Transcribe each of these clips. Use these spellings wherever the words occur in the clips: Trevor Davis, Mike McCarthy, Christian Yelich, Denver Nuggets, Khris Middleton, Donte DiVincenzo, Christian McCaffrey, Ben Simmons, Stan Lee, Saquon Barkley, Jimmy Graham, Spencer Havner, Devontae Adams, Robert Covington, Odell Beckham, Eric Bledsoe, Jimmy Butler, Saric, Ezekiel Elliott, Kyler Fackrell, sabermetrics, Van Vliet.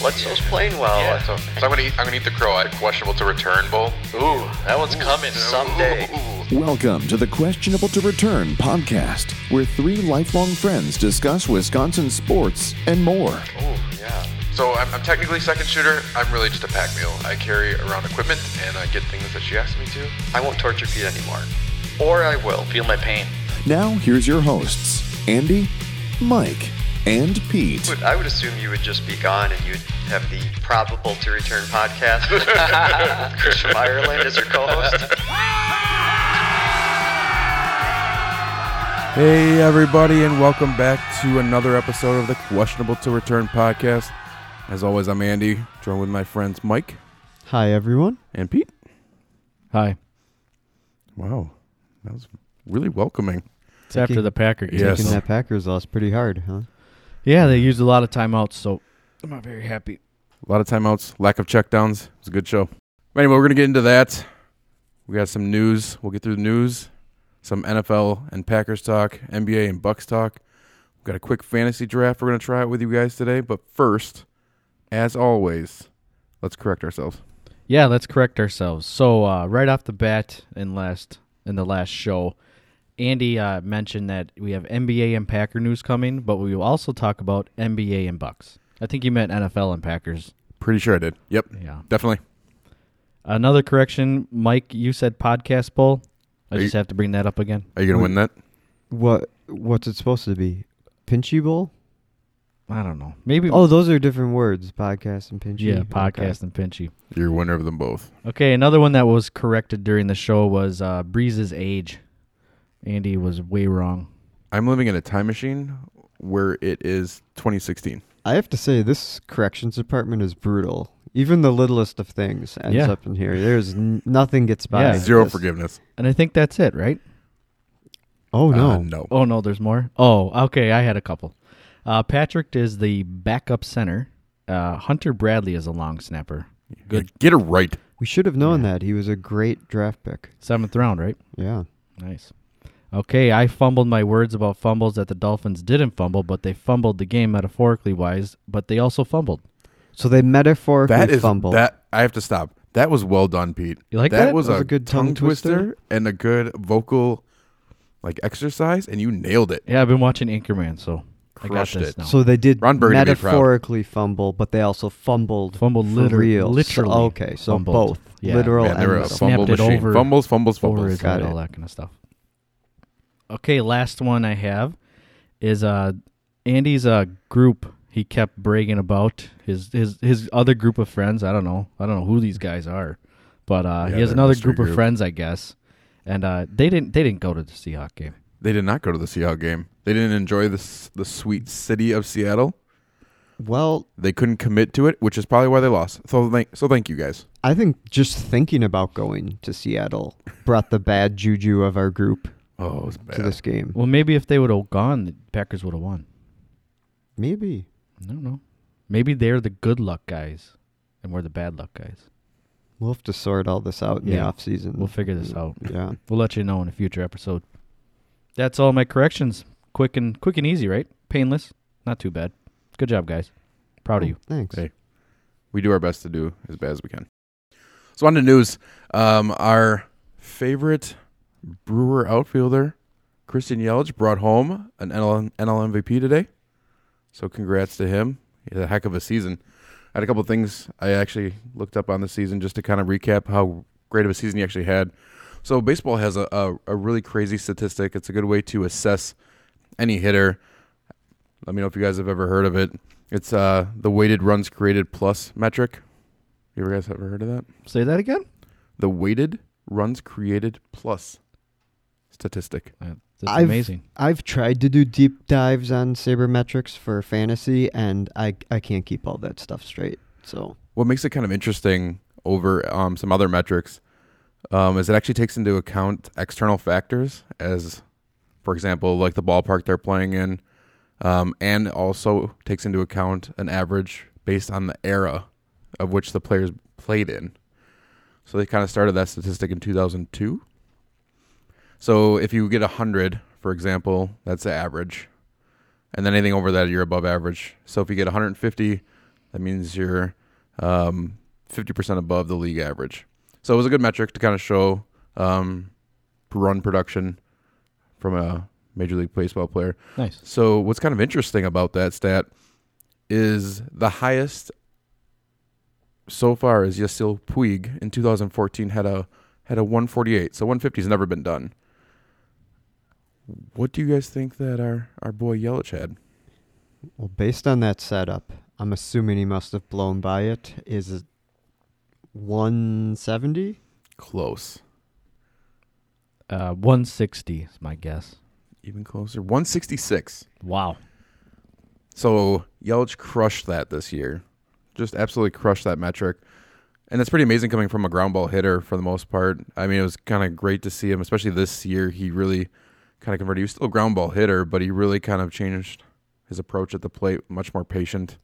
Bledsoe's playing well. Yeah. So I'm gonna eat the crow at Questionable to Return Bowl. Ooh, that one's coming someday. Welcome to the Questionable to Return podcast, where three lifelong friends discuss Wisconsin sports and more. Oh yeah. So I'm technically second shooter. I'm really just a pack mule. I carry around equipment and I get things that she asks me to. I won't torture Pete anymore, or I will feel my pain. Now here's your hosts, Andy, Mike, and Pete. I would assume you would just be gone and you'd have the Probable to Return podcast. Chris from Ireland is your co-host. Hey everybody, and welcome back to another episode of the Questionable to Return podcast. As always, I'm Andy, joined with my friends Mike. Hi everyone. And Pete. Hi. Wow, that was really welcoming. It's after the Packers. Yes. Taking that Packers loss pretty hard, huh? Yeah, they used a lot of timeouts, so I'm not very happy. A lot of timeouts, lack of checkdowns. It was a good show. Anyway, we're going to get into that. We got some news. We'll get through the news, some NFL and Packers talk, NBA and Bucks talk. We've got a quick fantasy draft. We're going to try it with you guys today. But first, as always, let's correct ourselves. Yeah, let's correct ourselves. So right off the bat in the last show, Andy mentioned that we have NBA and Packer news coming, but we will also talk about NBA and Bucks. I think you meant NFL and Packers. Pretty sure I did. Yep. Yeah. Definitely. Another correction, Mike. You said podcast bowl. I just have to bring that up again. Are you going to win that? What's it supposed to be? Pinchy bowl? I don't know. Maybe. Oh, those are different words. Podcast and pinchy. Yeah, podcast and pinchy. You're a winner of them both. Okay. Another one that was corrected during the show was Breeze's age. Andy was way wrong. I'm living in a time machine where it is 2016. I have to say, this corrections department is brutal. Even the littlest of things ends up in here. There's nothing gets by. Yeah. Zero forgiveness. And I think that's it, right? Oh, no. No. Oh, no, there's more? Oh, okay, I had a couple. Patrick is the backup center. Hunter Bradley is a long snapper. Good. Get it right. We should have known that. He was a great draft pick. 7th round, right? Yeah. Nice. Okay, I fumbled my words about fumbles that the Dolphins didn't fumble, but they fumbled the game metaphorically wise, but they also fumbled. So they metaphorically fumbled. That I have to stop. That was well done, Pete. You like that? That was a good tongue twister and a good vocal exercise, and you nailed it. Yeah, I've been watching Anchorman, so crushed I got this now. So they did metaphorically fumble, but they also fumbled. Fumbled literally. So, okay, so fumbled. Both. Yeah. Literal and literal. Fumble machine. Over, fumbles. Got it. All that kind of stuff. Okay, last one I have is Andy's group he kept bragging about, his other group of friends. I don't know who these guys are, but he has another group of friends, I guess, and they didn't go to the Seahawks game. They did not go to the Seahawks game. They didn't enjoy the sweet city of Seattle. Well, they couldn't commit to it, which is probably why they lost. So thank you guys. I think just thinking about going to Seattle brought the bad juju of our group. Oh, it was bad. To this game. Well, maybe if they would have gone, the Packers would have won. Maybe. I don't know. Maybe they're the good luck guys, and we're the bad luck guys. We'll have to sort all this out in the offseason. We'll figure this out. Yeah. We'll let you know in a future episode. That's all my corrections. Quick and easy, right? Painless. Not too bad. Good job, guys. Proud of you. Thanks. Hey, we do our best to do as bad as we can. So on to news. Our favorite Brewer outfielder Christian Yelich brought home an NL MVP today, so congrats to him. He had a heck of a season. I had a couple of things I actually looked up on the season just to kind of recap how great of a season he actually had. So baseball has a really crazy statistic. It's a good way to assess any hitter. Let me know if you guys have ever heard of it. It's the weighted runs created plus metric. You guys ever heard of that? Say that again. The weighted runs created plus statistic. That's amazing. I've tried to do deep dives on sabermetrics for fantasy, and I can't keep all that stuff straight. So what makes it kind of interesting over some other metrics is it actually takes into account external factors, as for example, like the ballpark they're playing in, and also takes into account an average based on the era of which the players played in. So they kind of started that statistic in 2002. So if you get 100, for example, that's the average. And then anything over that, you're above average. So if you get 150, That means you're 50% above the league average. So it was a good metric to kind of show run production from a Major League Baseball player. Nice. So what's kind of interesting about that stat is the highest so far is Yasiel Puig in 2014 had a 148. So 150's never been done. What do you guys think that our boy Yelich had? Well, based on that setup, I'm assuming he must have blown by it. Is it 170? Close. 160 is my guess. Even closer. 166. Wow. So Yelich crushed that this year. Just absolutely crushed that metric. And that's pretty amazing coming from a ground ball hitter for the most part. I mean, it was kind of great to see him, especially this year. He really kind of converted. He was still a ground ball hitter, but he really kind of changed his approach at the plate, much more patient.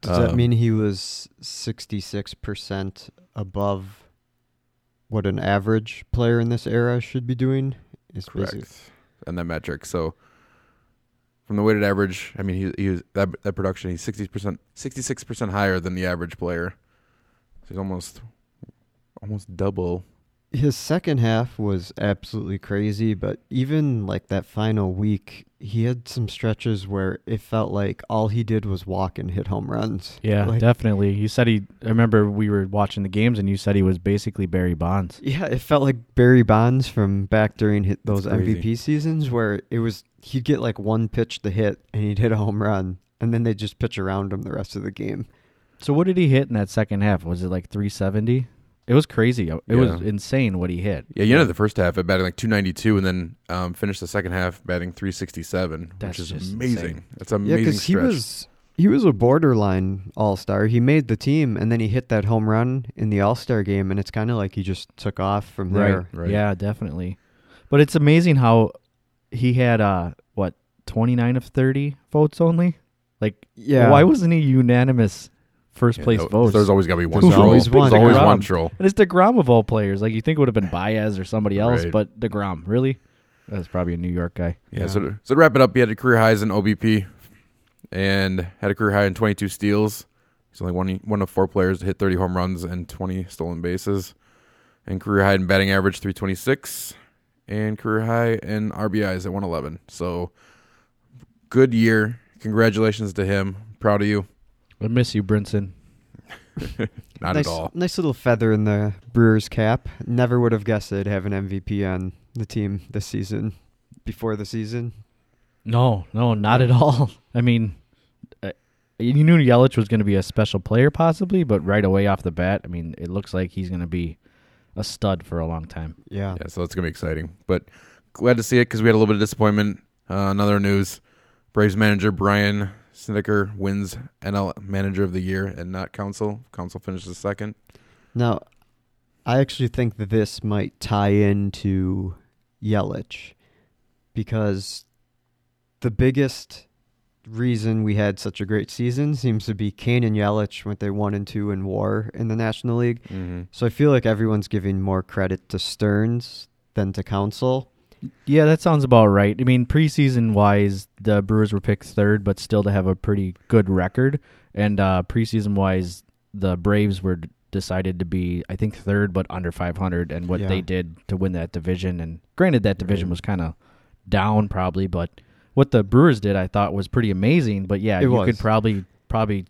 Does that mean he was 66% above what an average player in this era should be doing? Is correct. And that metric. So from the weighted average, I mean, he that production, he's 66% higher than the average player. So he's almost double. His second half was absolutely crazy, but even like that final week, he had some stretches where it felt like all he did was walk and hit home runs. Yeah, like, definitely. You said I remember we were watching the games and you said he was basically Barry Bonds. Yeah, it felt like Barry Bonds from back during those MVP seasons where it was, he'd get like one pitch to hit and he'd hit a home run and then they'd just pitch around him the rest of the game. So what did he hit in that second half? Was it like 370? It was crazy. It was insane what he hit. Yeah, you know, the first half, I batted like 292 and then finished the second half batting 367, which is amazing. Insane. That's amazing. Yeah, because he was a borderline all-star. He made the team, and then he hit that home run in the all-star game, and it's kind of like he just took off from there. Right. Yeah, definitely. But it's amazing how he had, 29 of 30 votes only? Like, yeah. Why wasn't he unanimous first place votes? There's always got to be one troll. There's always one troll. And it's DeGrom of all players. Like, you think it would have been Baez or somebody else, but DeGrom, really? That's probably a New York guy. Yeah, so to wrap it up, he had a career highs in OBP and had a career high in 22 steals. He's only one of four players to hit 30 home runs and 20 stolen bases. And career high in batting average, 326. And career high in RBIs at 111. So, good year. Congratulations to him. Proud of you. I miss you, Brinson. Not at all. Nice little feather in the Brewers' cap. Never would have guessed they'd have an MVP on the team this season, before the season. No, not at all. I mean, you knew Yelich was going to be a special player possibly, but right away off the bat, I mean, it looks like he's going to be a stud for a long time. Yeah, so it's going to be exciting. But glad to see it because we had a little bit of disappointment. Another news, Braves manager Brian Snicker wins NL Manager of the Year and not Counsell. Counsell finishes second. Now, I actually think that this might tie into Yelich because the biggest reason we had such a great season seems to be Kane and Yelich went 1-2 in WAR in the National League. Mm-hmm. So I feel like everyone's giving more credit to Stearns than to Counsell. Yeah, that sounds about right. I mean, preseason-wise, the Brewers were picked third, but still to have a pretty good record. And preseason-wise, the Braves were decided to be, I think, third, but under 500, and what they did to win that division. And granted, that division was kind of down probably, but what the Brewers did, I thought, was pretty amazing. But, yeah, you could probably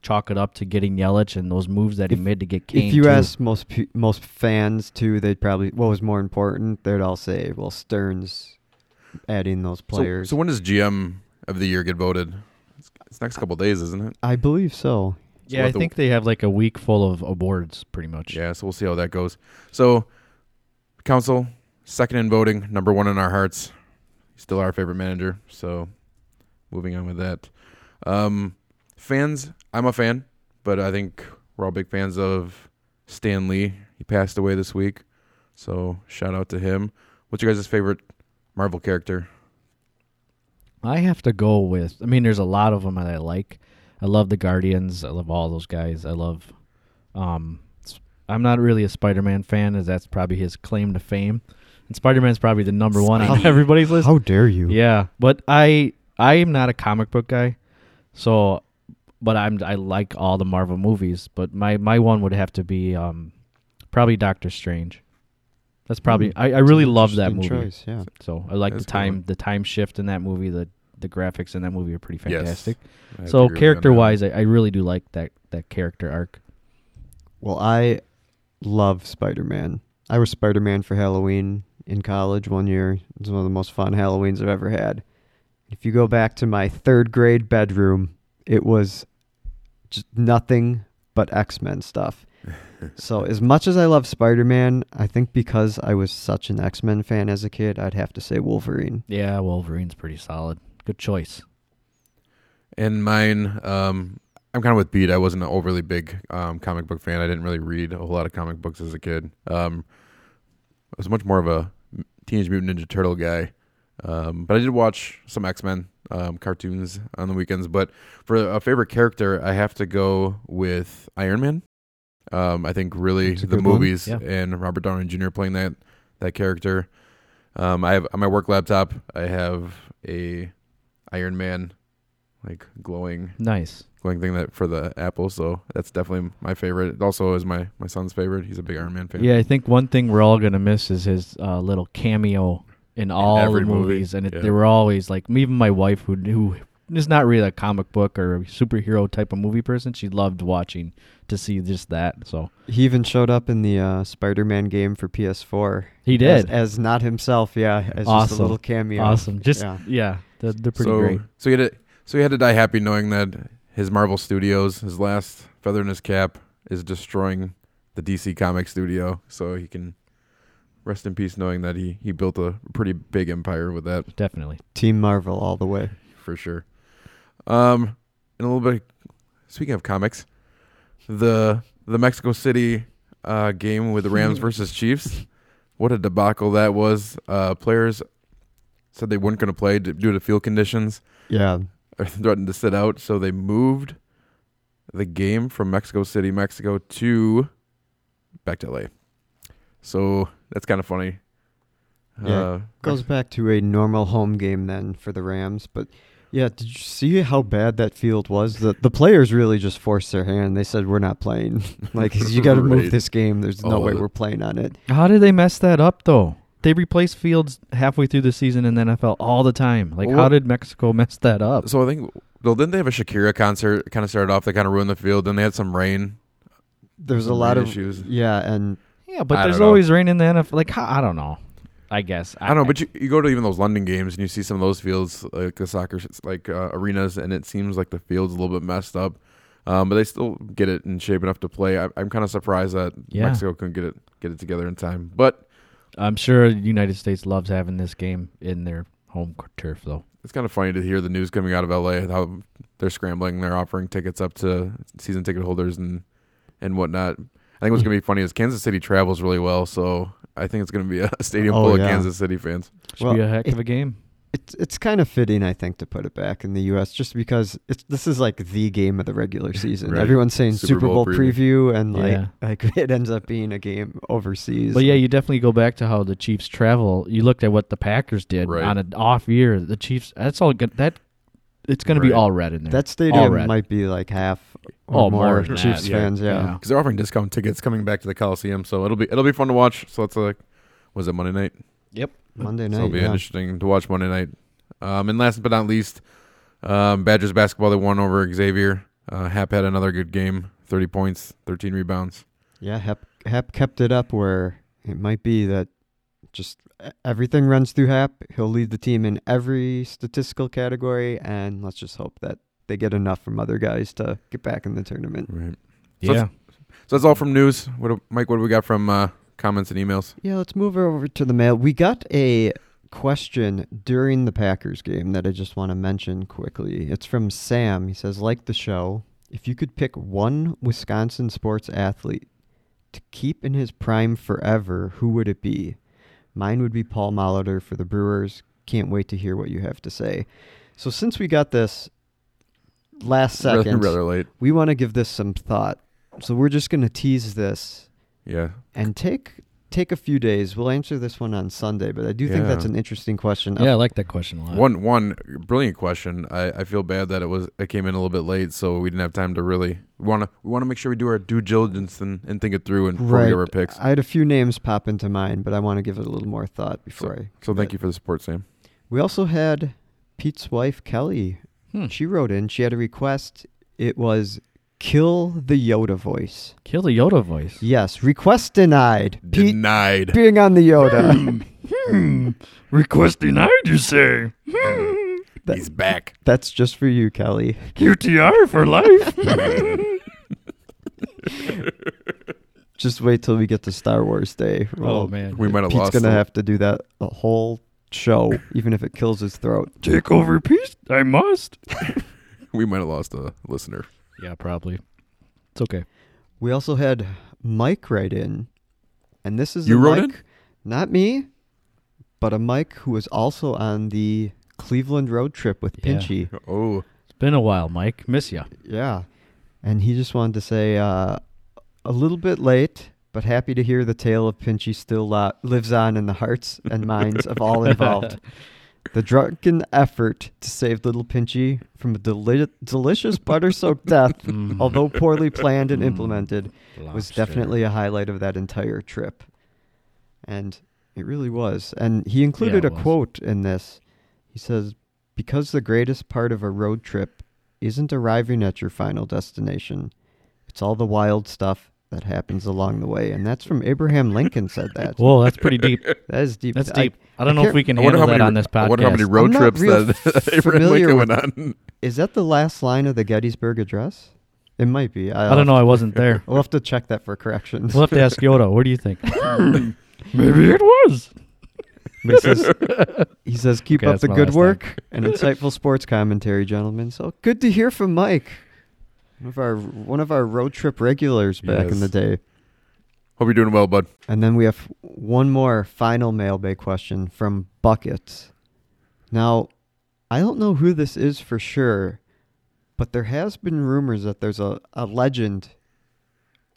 chalk it up to getting Yelich and those moves that he made to get Kane. If you ask most fans, too, they'd probably, what was more important, they'd all say, well, Stearns adding those players. So when does GM of the year get voted? It's next couple of days, isn't it? I believe so. Yeah, I think they have like a week full of awards, pretty much. Yeah, so we'll see how that goes. So, Counsell, second in voting, number one in our hearts. Still our favorite manager, so moving on with that. Fans, I'm a fan, but I think we're all big fans of Stan Lee. He passed away this week, so shout out to him. What's your guys' favorite Marvel character? I have to go with, I mean, there's a lot of them that I like. I love the Guardians. I love all those guys. I love, I'm not really a Spider-Man fan, as that's probably his claim to fame. And Spider-Man's probably the number one on everybody's list. How dare you? Yeah, but I am not a comic book guy, so But I like all the Marvel movies, but my one would have to be probably Doctor Strange. That's probably I really love that movie. Choice, yeah. So I like the time shift in that movie. The graphics in that movie are pretty fantastic. Yes, so character wise, I really do like that character arc. Well, I love Spider-Man. I was Spider-Man for Halloween in college one year. It was one of the most fun Halloweens I've ever had. If you go back to my third grade bedroom, it was just nothing but X-Men stuff. So as much as I love Spider-Man, I think because I was such an X-Men fan as a kid, I'd have to say Wolverine. Yeah, Wolverine's pretty solid. Good choice. And mine, I'm kind of with Pete. I wasn't an overly big comic book fan. I didn't really read a whole lot of comic books as a kid. I was much more of a Teenage Mutant Ninja Turtle guy. But I did watch some X-Men cartoons on the weekends. But for a favorite character, I have to go with Iron Man. I think really the movies and Robert Tonyan Jr. playing that character. I have on my work laptop, I have a Iron Man like glowing thing that for the Apple. So that's definitely my favorite. It also is my son's favorite. He's a big Iron Man fan. Yeah, I think one thing we're all gonna miss is his little cameo in all the movies, and they were always like even my wife who is not really a comic book or a superhero type of movie person. She loved watching to see just that. So he even showed up in the Spider-Man game for PS4. He did as not himself. Yeah, as just a little cameo. Awesome. Just they're pretty great. So he had to die happy knowing that his Marvel Studios, his last feather in his cap, is destroying the DC Comics studio. So he can rest in peace knowing that he built a pretty big empire with that. Definitely Team Marvel all the way for sure. And a little bit, speaking of comics, the Mexico City game with the Rams versus Chiefs, what a debacle that was. Players said they weren't going to play due to field conditions. Yeah. Threatened to sit out, so they moved the game from Mexico City, Mexico, to back to LA. So that's kind of funny. Yeah, goes back to a normal home game then for the Rams, but... Yeah, did you see how bad that field was? The players really just forced their hand. They said, we're not playing. Like, you got to move this game. There's no way we're playing on it. How did they mess that up, though? They replace fields halfway through the season in the NFL all the time. Like, how did Mexico mess that up? So I think, didn't they have a Shakira concert? It kind of started off. They kind of ruined the field. Then they had some rain. There's a lot of issues. Yeah, but there's always rain in the NFL. Like, I don't know. I guess. I don't know, but you go to even those London games and you see some of those fields, like the soccer arenas, and it seems like the field's a little bit messed up. But they still get it in shape enough to play. I'm kind of surprised that Mexico couldn't get it together in time. But I'm sure the United States loves having this game in their home turf, though. It's kind of funny to hear the news coming out of L.A., how they're scrambling, they're offering tickets up to season ticket holders and whatnot. I think what's going to be funny is Kansas City travels really well, so... I think it's going to be a stadium full of Kansas City fans. Should be a heck of a game. It's kind of fitting, I think, to put it back in the U.S. just because this is like the game of the regular season. Right. Everyone's saying Super Bowl preview, and like it ends up being a game overseas. But yeah, you definitely go back to how the Chiefs travel. You looked at what the Packers did on an off year. The Chiefs, that's all good. That it's going to be all red in there. That stadium might be like half or more Chiefs fans, because they're offering discount tickets coming back to the Coliseum, so it'll be fun to watch. So it's like, was it Monday night? Yep, Monday night. So it'll be interesting to watch Monday night. And last but not least, Badgers basketball, they won over Xavier. Hap had another good game, 30 points, 13 rebounds. Yeah, Hap kept it up where it might be that just everything runs through Hap. He'll lead the team in every statistical category, and let's just hope that they get enough from other guys to get back in the tournament. Right. So that's all from news. Mike, what do we got from comments and emails? Yeah, let's move over to the mail. We got a question during the Packers game that I just want to mention quickly. It's from Sam. He says, like the show, if you could pick one Wisconsin sports athlete to keep in his prime forever, who would it be? Mine would be Paul Molitor for the Brewers. Can't wait to hear what you have to say. So since we got this last second, rather late, we want to give this some thought. So we're just going to tease this and take take a few days. We'll answer this one on Sunday, but I do think that's an interesting question. Yeah, I like that question a lot. One brilliant question. I feel bad that it came in a little bit late, so we didn't have time to really. We want to make sure we do our due diligence and think it through and before we give our picks. I had a few names pop into mind, but I want to give it a little more thought before So thank you for the support, Sam. We also had Pete's wife, Kelly. She wrote in. She had a request. It was kill the Yoda voice. Kill the Yoda voice? Yes. Request denied. Denied. Being on the Yoda. Request denied, you say? He's back. That's just for you, Kelly. QTR for life. Just wait till we get to Star Wars Day. Oh, man. We might have lost. Pete's going to have to do that the whole show, even if it kills his throat. Take over, Pete. I must. We might have lost a listener. Yeah, probably. It's okay. We also had Mike write in, and this is not me, but a Mike who was also on the Cleveland road trip with Pinchy. Oh, it's been a while, Mike. Miss ya. Yeah, and he just wanted to say a little bit late, but happy to hear the tale of Pinchy still lives on in the hearts and minds of all involved. The drunken effort to save little Pinchy from a delicious butter-soaked death, although poorly planned and implemented, was definitely a highlight of that entire trip. And it really was. And he included a quote in this. He says, "Because the greatest part of a road trip isn't arriving at your final destination. It's all the wild stuff that happens along the way." And that's from Abraham Lincoln said that. Whoa, that's pretty deep. That is deep. That's deep. I don't know if we can handle that on this podcast. I wonder how many road trips that Abraham Lincoln went on. Is that the last line of the Gettysburg Address? It might be. I don't know. I wasn't there. We'll have to check that for corrections. We'll have to ask Yoda. What do you think? Maybe it was. He says, keep up the good work and insightful sports commentary, gentlemen. So good to hear from Mike. One of our road trip regulars back in the day. Hope you're doing well, bud. And then we have one more final mailbag question from Buckets. Now, I don't know who this is for sure, but there has been rumors that there's a legend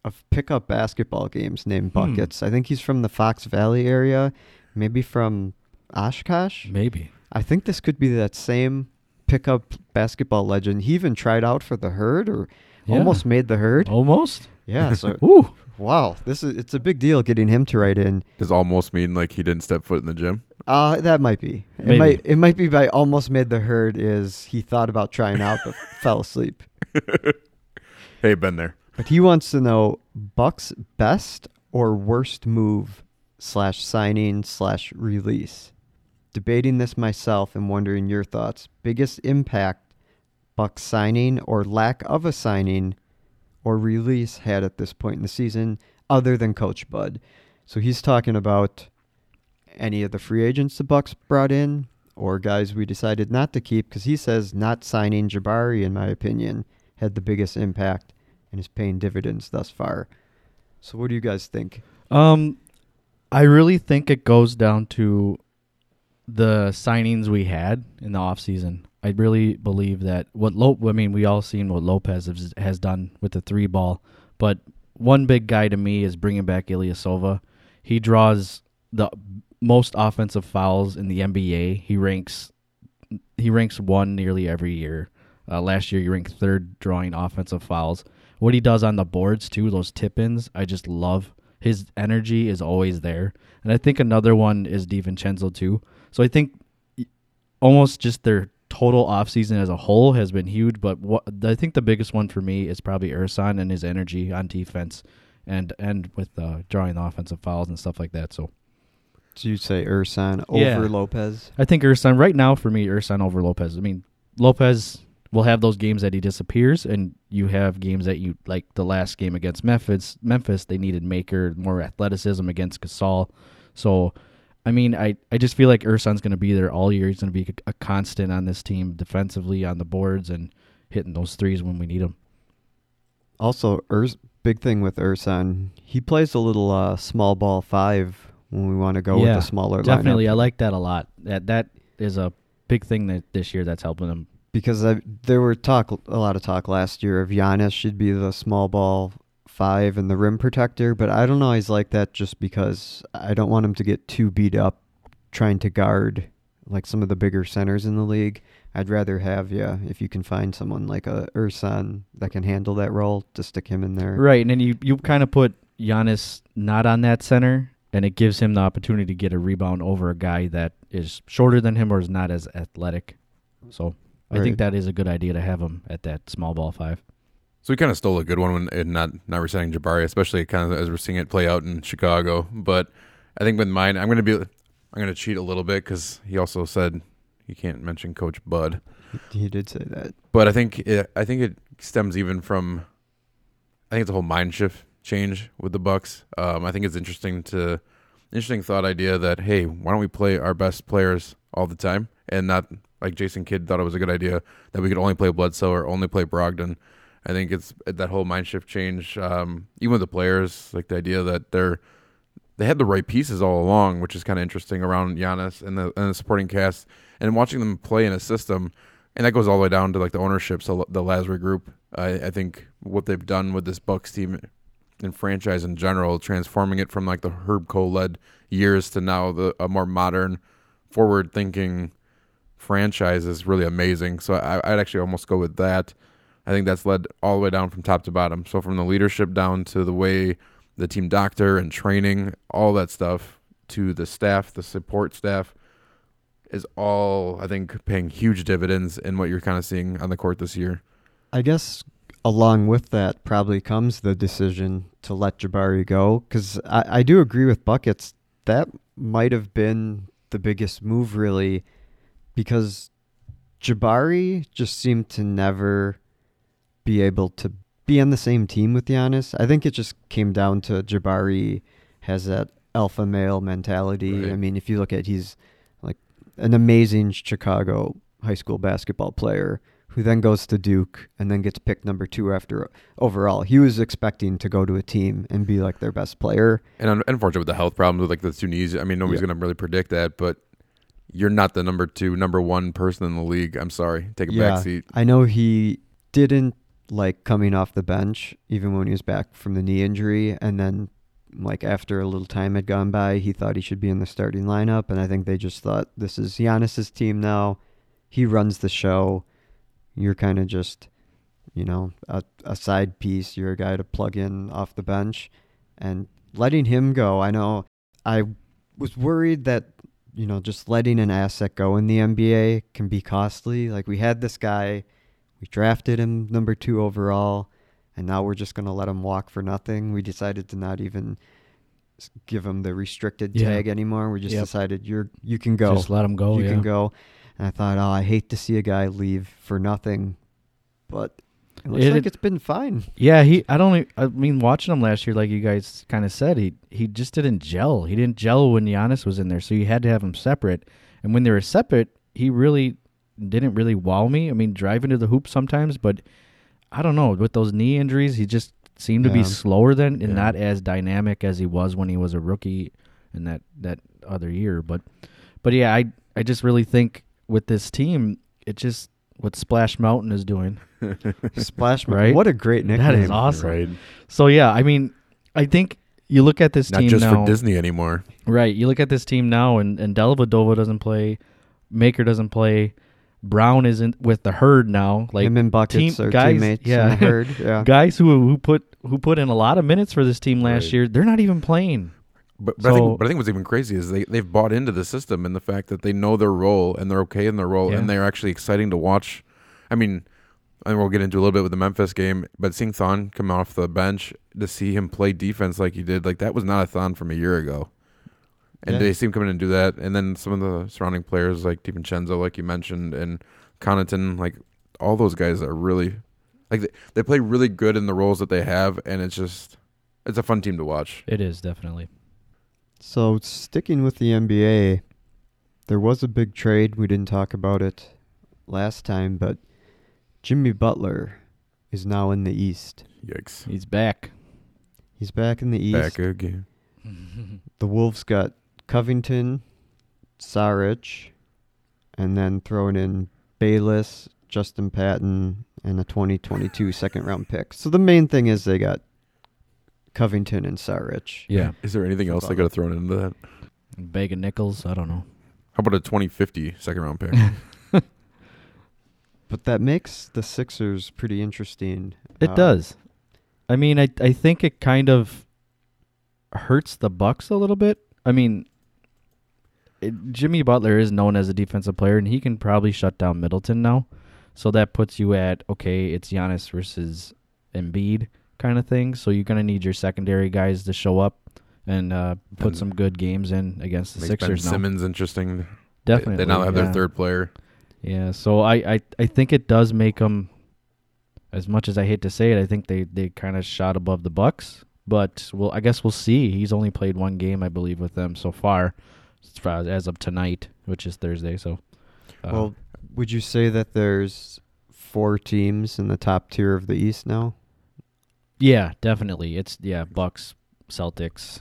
of pickup basketball games named Buckets. I think he's from the Fox Valley area, maybe from Oshkosh. Maybe. I think this could be that same pickup basketball legend. He even tried out for the Herd, or almost made the Herd. Almost? Yeah. So, ooh, wow, it's a big deal getting him to write in. Does almost mean like he didn't step foot in the gym? That might be. Maybe. It might be by almost made the Herd is he thought about trying out but fell asleep. Hey, been there. But he wants to know Buck's best or worst move /signing/release. Debating this myself and wondering your thoughts. Biggest impact Buck's signing or lack of a signing or release had at this point in the season, other than Coach Bud. So he's talking about any of the free agents the Bucks brought in or guys we decided not to keep, because he says not signing Jabari, in my opinion, had the biggest impact and is paying dividends thus far. So what do you guys think? I really think it goes down to the signings we had in the offseason. I really believe that we all seen what Lopez has done with the 3-ball, but one big guy to me is bringing back Ilyasova. He draws the most offensive fouls in the NBA. He ranks one nearly every year. Last year, he ranked third drawing offensive fouls. What he does on the boards too, those tip-ins, I just love. His energy is always there, and I think another one is DiVincenzo too. So I think almost just their total offseason as a whole has been huge, but I think the biggest one for me is probably Ersan and his energy on defense and with drawing the offensive fouls and stuff like that. So you'd say Ersan over Lopez? I think Ersan, right now for me, Ersan over Lopez. I mean, Lopez will have those games that he disappears, and you have games that you, like the last game against Memphis, they needed Maker, more athleticism against Gasol. So I mean, I just feel like Ersan's going to be there all year. He's going to be a constant on this team defensively, on the boards, and hitting those threes when we need him. Also, big thing with Ersan, he plays a little small ball 5 when we want to go with the smaller lineup. Definitely, I like that a lot. That is a big thing that this year that's helping him. Because there were a lot of talk last year of Giannis should be the small ball 5 and the rim protector, but I don't always like that just because I don't want him to get too beat up trying to guard like some of the bigger centers in the league. I'd rather have, if you can find someone like a Ersan that can handle that role, to stick him in there. Right, and then you kind of put Giannis not on that center, and it gives him the opportunity to get a rebound over a guy that is shorter than him or is not as athletic. So I think that is a good idea to have him at that small ball 5. So we kind of stole a good one in not resigning Jabari, especially kind of as we're seeing it play out in Chicago. But I think with mine, I'm going to cheat a little bit because he also said you can't mention Coach Bud. He did say that. But I think it stems even from, I think it's a whole mind shift change with the Bucks. I think it's interesting thought idea that, hey, why don't we play our best players all the time and not, like Jason Kidd thought it was a good idea, that we could only play Bledsoe or only play Brogdon. I think it's that whole mind shift change, even with the players, like the idea that they had the right pieces all along, which is kind of interesting around Giannis and the supporting cast, and watching them play in a system, and that goes all the way down to like the ownership, so the Lazary group. I think what they've done with this Bucks team and franchise in general, transforming it from like the Herb Cole-led years to now a more modern, forward-thinking franchise is really amazing. So I'd actually almost go with that. I think that's led all the way down from top to bottom. So from the leadership down to the way the team doctor and training, all that stuff, to the staff, the support staff, is all, I think, paying huge dividends in what you're kind of seeing on the court this year. I guess along with that probably comes the decision to let Jabari go, because I do agree with Buckets. That might have been the biggest move, really, because Jabari just seemed to never be able to be on the same team with Giannis. I think it just came down to Jabari has that alpha male mentality. Right. I mean, if you look at, he's like an amazing Chicago high school basketball player who then goes to Duke and then gets picked number 2 after overall. He was expecting to go to a team and be like their best player. And unfortunately with the health problems with like the two knees, I mean, nobody's going to really predict that, but you're not the number 2, number 1 person in the league. I'm sorry. Take a back seat. I know he didn't like coming off the bench, even when he was back from the knee injury. And then like after a little time had gone by, he thought he should be in the starting lineup. And I think they just thought, this is Giannis's team now. He runs the show. You're kind of just, a side piece. You're a guy to plug in off the bench. And letting him go, I know I was worried that, just letting an asset go in the NBA can be costly. Like we had this guy, we drafted him number 2 overall, and now we're just going to let him walk for nothing. We decided to not even give him the restricted tag anymore. We just decided you can go. Just let him go. You can go. And I thought, I hate to see a guy leave for nothing, but it looks like it's been fine. Yeah, watching him last year, like you guys kind of said, he just didn't gel. He didn't gel when Giannis was in there, so you had to have him separate. And when they were separate, he really didn't really wow me. I mean, drive into the hoop sometimes, but I don't know. With those knee injuries, he just seemed to be slower than and not as dynamic as he was when he was a rookie in that other year. But yeah, I just really think with this team, it's just what Splash Mountain is doing. Splash Mountain. Right? What a great nickname. That is awesome. Right. So yeah, I mean, I think you look at this team now. Not just for Disney anymore. Right. You look at this team now, and Dellavedova doesn't play. Maker doesn't play. Brown isn't with the herd now. Like him and Buckets are teammates in the herd. Yeah. Guys who put in a lot of minutes for this team last year, they're not even playing. But I think what's even crazy is they've bought into the system and the fact that they know their role and they're okay in their role and they're actually exciting to watch. I mean, and we'll get into a little bit with the Memphis game, but seeing Thon come off the bench, to see him play defense like he did, like that was not a Thon from a year ago. And they seem coming in and do that. And then some of the surrounding players like DiVincenzo, like you mentioned, and Connaughton, like all those guys are really – like they play really good in the roles that they have, and it's just – it's a fun team to watch. It is, definitely. So sticking with the NBA, there was a big trade. We didn't talk about it last time, but Jimmy Butler is now in the East. Yikes. He's back. He's back in the East. Back again. The Wolves got Covington, Saric, and then throwing in Bayless, Justin Patton, and a 2022 second round pick. So the main thing is they got Covington and Saric. Yeah. Is there anything else I got to throw into that? Bag of nickels. I don't know. How about a 2050 second round pick? But that makes the Sixers pretty interesting. It does. I mean, I think it kind of hurts the Bucks a little bit. I mean, Jimmy Butler is known as a defensive player, and he can probably shut down Middleton now. So that puts you at, okay, it's Giannis versus Embiid kind of thing. So you're going to need your secondary guys to show up and put some good games in against the Sixers now. Ben Simmons interesting. Definitely. They now have their third player. Yeah, so I think it does make them, as much as I hate to say it, I think they kind of shot above the Bucks. But I guess we'll see. He's only played one game, I believe, with them so far, as of tonight, which is Thursday. So, would you say that there's four teams in the top tier of the East now? Yeah, definitely. It's Bucks, Celtics,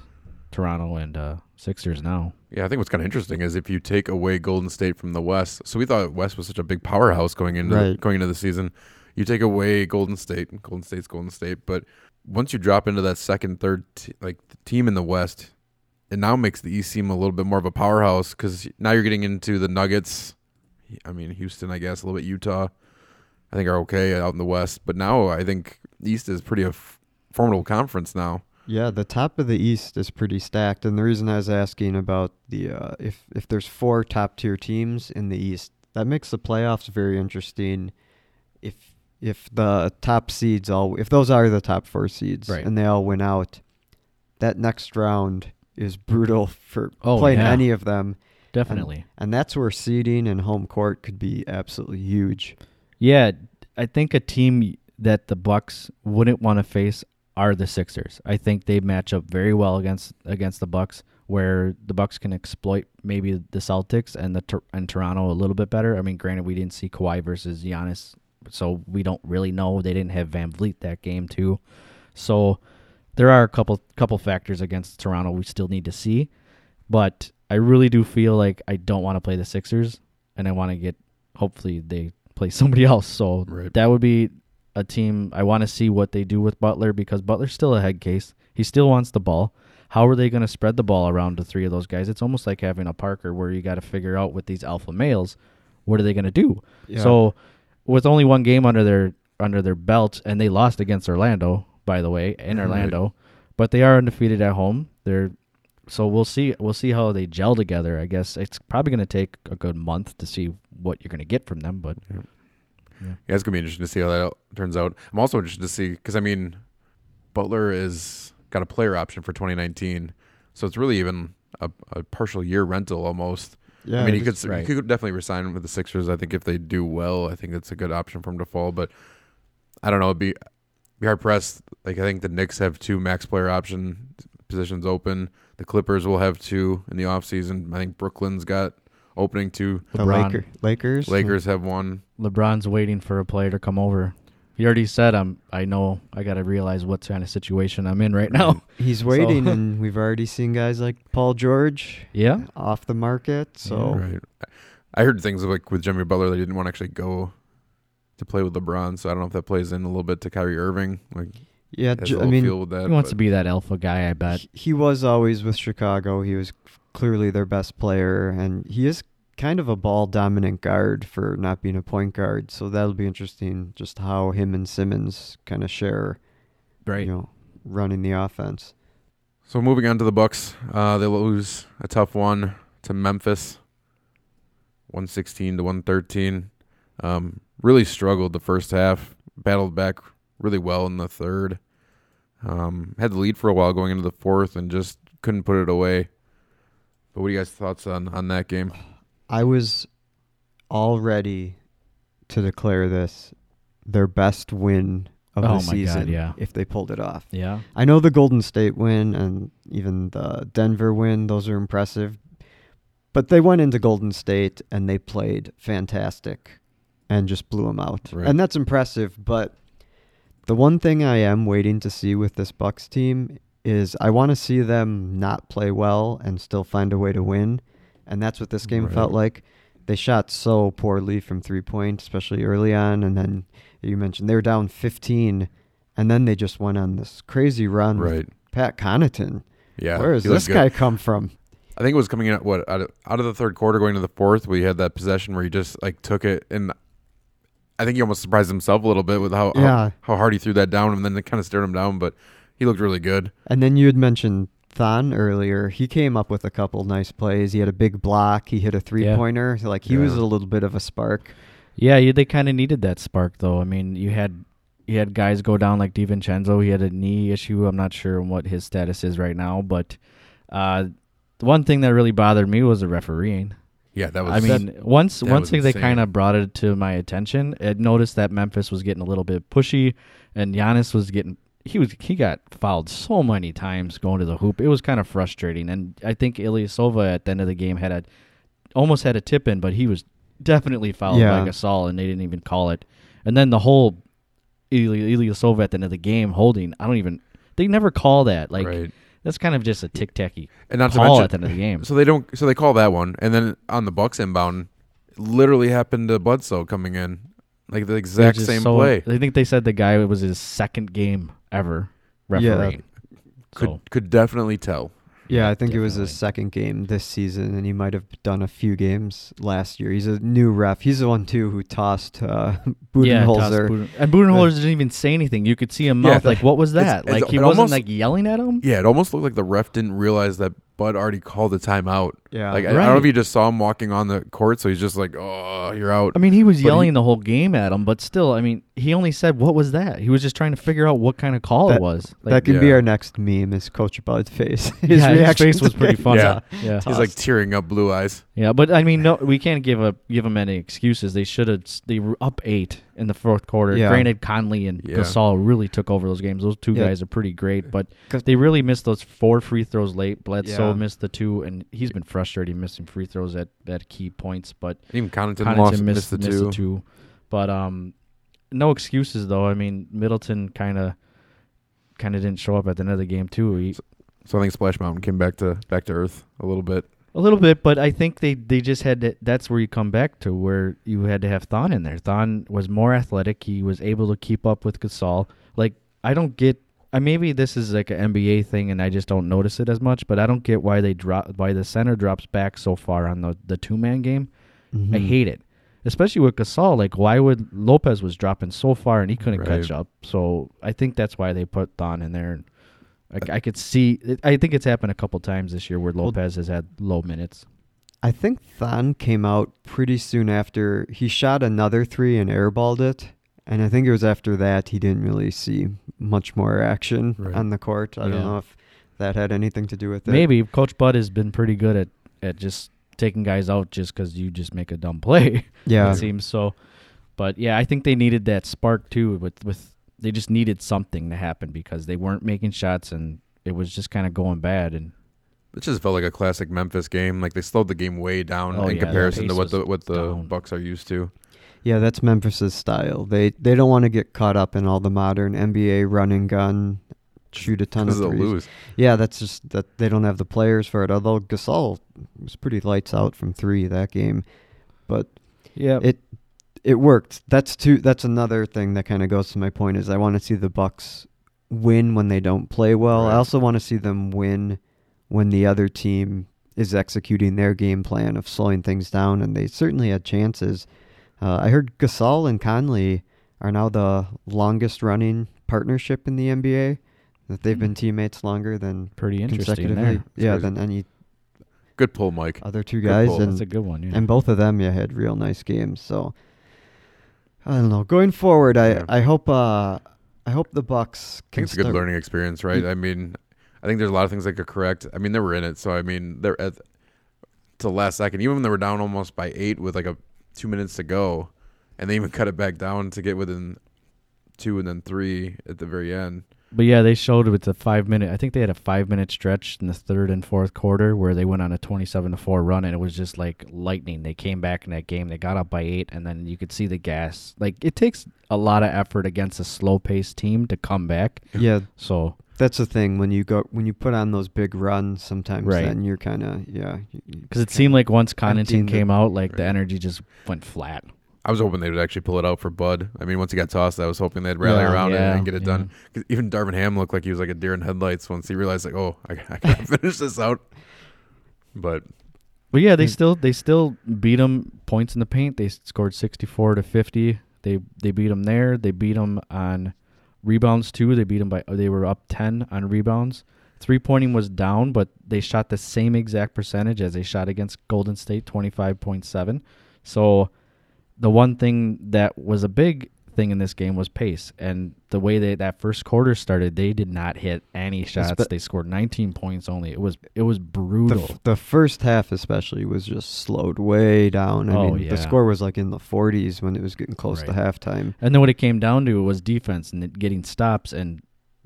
Toronto, and Sixers now. Yeah, I think what's kind of interesting is if you take away Golden State from the West. So we thought West was such a big powerhouse going into the season. You take away Golden State. Golden State's Golden State, but once you drop into that second, third, team in the West, it now makes the East seem a little bit more of a powerhouse because now you're getting into the Nuggets. I mean, Houston, I guess, a little bit Utah, I think are okay out in the West. But now I think East is pretty a formidable conference now. Yeah, the top of the East is pretty stacked. And the reason I was asking about the if there's four top-tier teams in the East, that makes the playoffs very interesting if the top seeds if those are the top four seeds and they all win out, that next round is brutal for playing any of them. Definitely. And that's where seeding and home court could be absolutely huge. Yeah, I think a team that the Bucks wouldn't want to face are the Sixers. I think they match up very well against the Bucks, where the Bucks can exploit maybe the Celtics and Toronto a little bit better. I mean, granted, we didn't see Kawhi versus Giannis, so we don't really know. They didn't have Van Vliet that game too. So there are a couple factors against Toronto we still need to see. But I really do feel like I don't want to play the Sixers, and I want to hopefully they play somebody else. So that would be a team I want to see what they do with Butler, because Butler's still a head case. He still wants the ball. How are they going to spread the ball around to three of those guys? It's almost like having a Parker where you got to figure out with these alpha males, what are they going to do? Yeah. So with only one game under their belt, and they lost against Orlando, by the way, in Orlando, but they are undefeated at home. So we'll see how they gel together. I guess it's probably going to take a good month to see what you're going to get from them. But yeah, it's going to be interesting to see how that turns out. I'm also interested to see because I mean, Butler has got a player option for 2019, so it's really even a partial year rental almost. Yeah, I mean, he could definitely resign with the Sixers. I think if they do well, I think that's a good option for him to fall. But I don't know. It'd be hard pressed. I think the Knicks have two max player option positions open. The Clippers will have two in the offseason. I think Brooklyn's got opening two. Lakers have one. LeBron's waiting for a player to come over. He already said, I know I got to realize what kind of situation I'm in right now. He's waiting, and we've already seen guys like Paul George off the market. So I heard things like with Jimmy Butler, they didn't want to actually go to play with LeBron, so I don't know if that plays in a little bit to Kyrie Irving. He wants to be that alpha guy, I bet. He was always with Chicago. He was clearly their best player, and he is kind of a ball-dominant guard for not being a point guard, so that'll be interesting just how him and Simmons kind of share running the offense. So moving on to the Bucks, they lose a tough one to Memphis, 116-113. Really struggled the first half, battled back really well in the third. Had the lead for a while going into the fourth and just couldn't put it away. But what are you guys' thoughts on that game? I was all ready to declare this their best win of the season if they pulled it off. Yeah, I know the Golden State win and even the Denver win, those are impressive. But they went into Golden State and they played fantastic and just blew them out. Right. And that's impressive. But the one thing I am waiting to see with this Bucks team is I want to see them not play well and still find a way to win. And that's what this game felt like. They shot so poorly from 3-point, especially early on. And then you mentioned they were down 15, and then they just went on this crazy run with Pat Connaughton. Yeah. Where does this guy come from? I think it was coming in out of the third quarter going to the fourth. We had that possession where he just like took it, and I think he almost surprised himself a little bit with how hard he threw that down, and then it kind of stared him down, but he looked really good. And then you had mentioned Thon earlier. He came up with a couple nice plays. He had a big block. He hit a three-pointer. Yeah. Like, he was a little bit of a spark. Yeah, they kind of needed that spark, though. I mean, you had guys go down like DiVincenzo. He had a knee issue. I'm not sure what his status is right now, but the one thing that really bothered me was the refereeing. Yeah, that was. I mean, once they kind of brought it to my attention, I noticed that Memphis was getting a little bit pushy, and Giannis was getting. He got fouled so many times going to the hoop. It was kind of frustrating, and I think Ilyasova at the end of the game almost had a tip in, but he was definitely fouled by Gasol, and they didn't even call it. And then the whole Ilyasova at the end of the game holding. They never call that. Like. Right. That's kind of just a tic-tacky call at the end of the game. So they call that one, and then on the Bucks inbound, it literally happened to Bledsoe coming in, like the exact same play. I think they said the guy, it was his second game ever refereeing. Yeah. Could definitely tell. Yeah, I think it was his second game this season, and he might have done a few games last year. He's a new ref. He's the one, too, who tossed Budenholzer. And Budenholzer didn't even say anything. You could see him mouth, like, what was that? Like, he wasn't, almost, like, yelling at him? Yeah, it almost looked like the ref didn't realize that Bud already called a timeout. Yeah, like, right. I don't know if you just saw him walking on the court, so he's just like, oh, you're out. I mean, he was yelling the whole game at him, but still, I mean, he only said, what was that? He was just trying to figure out what kind of call it was. Like, that could be our next meme, is Coach Bud's face. His face was pretty funny. Yeah. He's like tearing up, blue eyes. Yeah, but I mean, no, we can't give him any excuses. They were up 8 in the fourth quarter. Yeah. Granted, Conley and Gasol really took over those games. Those two guys are pretty great, but they really missed those 4 free throws late. Bledsoe missed the 2, and he's been frustrating missing free throws at key points. But even Connaughton missed the 2. But no excuses, though. I mean, Middleton kind of didn't show up at the end of the game, too. So I think Splash Mountain came back to earth a little bit. A little bit, but I think they just had to. That's where you come back to, where you had to have Thon in there. Thon was more athletic. He was able to keep up with Gasol. Like, I don't get. Maybe this is like an NBA thing, and I just don't notice it as much. But I don't get why the center drops back so far on the two-man game. Mm-hmm. I hate it, especially with Gasol. Like, why would Lopez was dropping so far and he couldn't catch up? So I think that's why they put Thon in there. I could see. I think it's happened a couple times this year where Lopez has had low minutes. I think Thon came out pretty soon after he shot another 3 and airballed it, and I think it was after that he didn't really see much more action on the court. I don't know if that had anything to do with it. Maybe Coach Bud has been pretty good at just taking guys out just because you just make a dumb play. Yeah, it seems so. But yeah, I think they needed that spark too with. They just needed something to happen because they weren't making shots, and it was just kind of going bad. And it just felt like a classic Memphis game. Like, they slowed the game way down in comparison to what the Bucks are used to. Yeah, that's Memphis's style. They don't want to get caught up in all the modern NBA run and gun, shoot a ton of threes. Lose. Yeah, that's just that they don't have the players for it. Although Gasol was pretty lights out from 3 that game, but It worked. That's another thing that kind of goes to my point, is I want to see the Bucks win when they don't play well. Right. I also want to see them win when the other team is executing their game plan of slowing things down, and they certainly had chances. I heard Gasol and Conley are now the longest-running partnership in the NBA, that they've been teammates longer than pretty interesting there. Yeah, than any. Good pull, Mike. Other two guys. And that's a good one. Yeah. And both of them, had real nice games. So. I don't know. Going forward, I hope the Bucks can. I think it's a good learning experience, right? I mean, I think there's a lot of things they could correct. I mean, they were in it, so I mean, they're at the last second. Even when they were down almost by 8 with like 2 minutes to go, and they even cut it back down to get within 2 and then 3 at the very end. But yeah, they showed with the 5 minute. I think they had a 5 minute stretch in the third and fourth quarter where they went on a 27-4 run, and it was just like lightning. They came back in that game. They got up by 8, and then you could see the gas. Like, it takes a lot of effort against a slow paced team to come back. Yeah. So that's the thing when you put on those big runs. Sometimes then you're kind of because it seemed like once Connaughton came out, like the energy just went flat. I was hoping they would actually pull it out for Bud. I mean, once he got tossed, I was hoping they'd rally around and get it done. 'Cause even Darvin Ham looked like he was like a deer in headlights once he realized, like, oh, I gotta finish this out. But yeah, they still beat them points in the paint. They scored 64-50. They beat them there. They beat them on rebounds too. They were up 10 on rebounds. Three-pointing was down, but they shot the same exact percentage as they shot against Golden State, 25.7. So the one thing that was a big thing in this game was pace. And the way that first quarter started, they did not hit any shots. They scored 19 points only. It was brutal. The first half especially was just slowed way down. I mean, the score was like in the 40s when it was getting close to halftime. And then what it came down to was defense and getting stops, and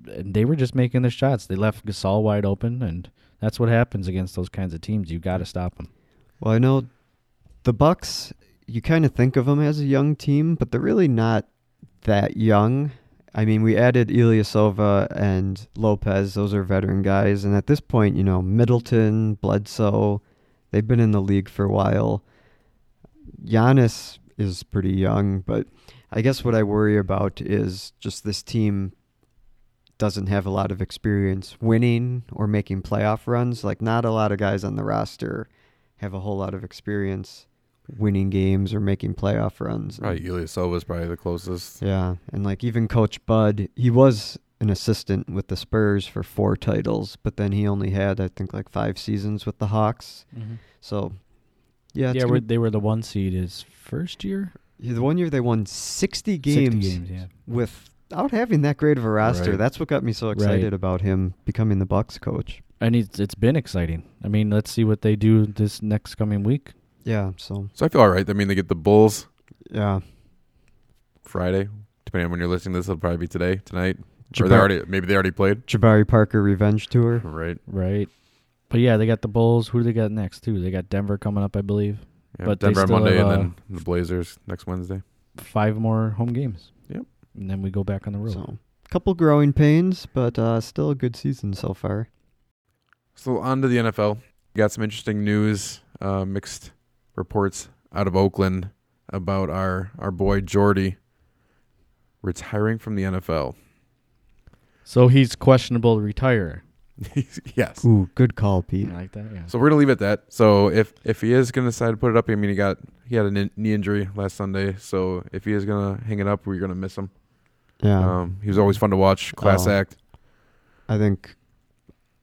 they were just making their shots. They left Gasol wide open, and that's what happens against those kinds of teams. You got to stop them. Well, I know the Bucks, you kind of think of them as a young team, but they're really not that young. I mean, we added Ilyasova and Lopez. Those are veteran guys. And at this point, Middleton, Bledsoe, they've been in the league for a while. Giannis is pretty young, but I guess what I worry about is just this team doesn't have a lot of experience winning or making playoff runs. Like, not a lot of guys on the roster have a whole lot of experience winning games or making playoff runs. Right, Ilyasova is probably the closest. Yeah, and like even Coach Bud, he was an assistant with the Spurs for 4 titles, but then he only had, I think, like 5 seasons with the Hawks. Mm-hmm. So, yeah. Yeah, they were the 1 seed his first year? Yeah, the one year they won 60 games, with... out having that great of a roster. Right. That's what got me so excited about him becoming the Bucks coach. And it's been exciting. I mean, let's see what they do this next coming week. Yeah. So I feel all right. I mean, they get the Bulls. Yeah. Friday, depending on when you're listening to this, it'll probably be tonight. Or they already played. Jabari Parker revenge tour. Right. But yeah, they got the Bulls. Who do they got next too? They got Denver coming up, I believe. Yeah, but Denver on Monday have, and then the Blazers next Wednesday. 5 more home games. Yep. And then we go back on the road. So, couple growing pains, but still a good season so far. So on to the NFL. Got some interesting news, mixed reports out of Oakland about our boy Jordy retiring from the NFL. So he's questionable to retire. Yes. Ooh, good call, Pete. I like that, yeah. So we're going to leave it at that. So if he is going to decide to put it up, I mean, he had a knee injury last Sunday. So if he is going to hang it up, we're going to miss him. Yeah, he was always fun to watch. Class act. I think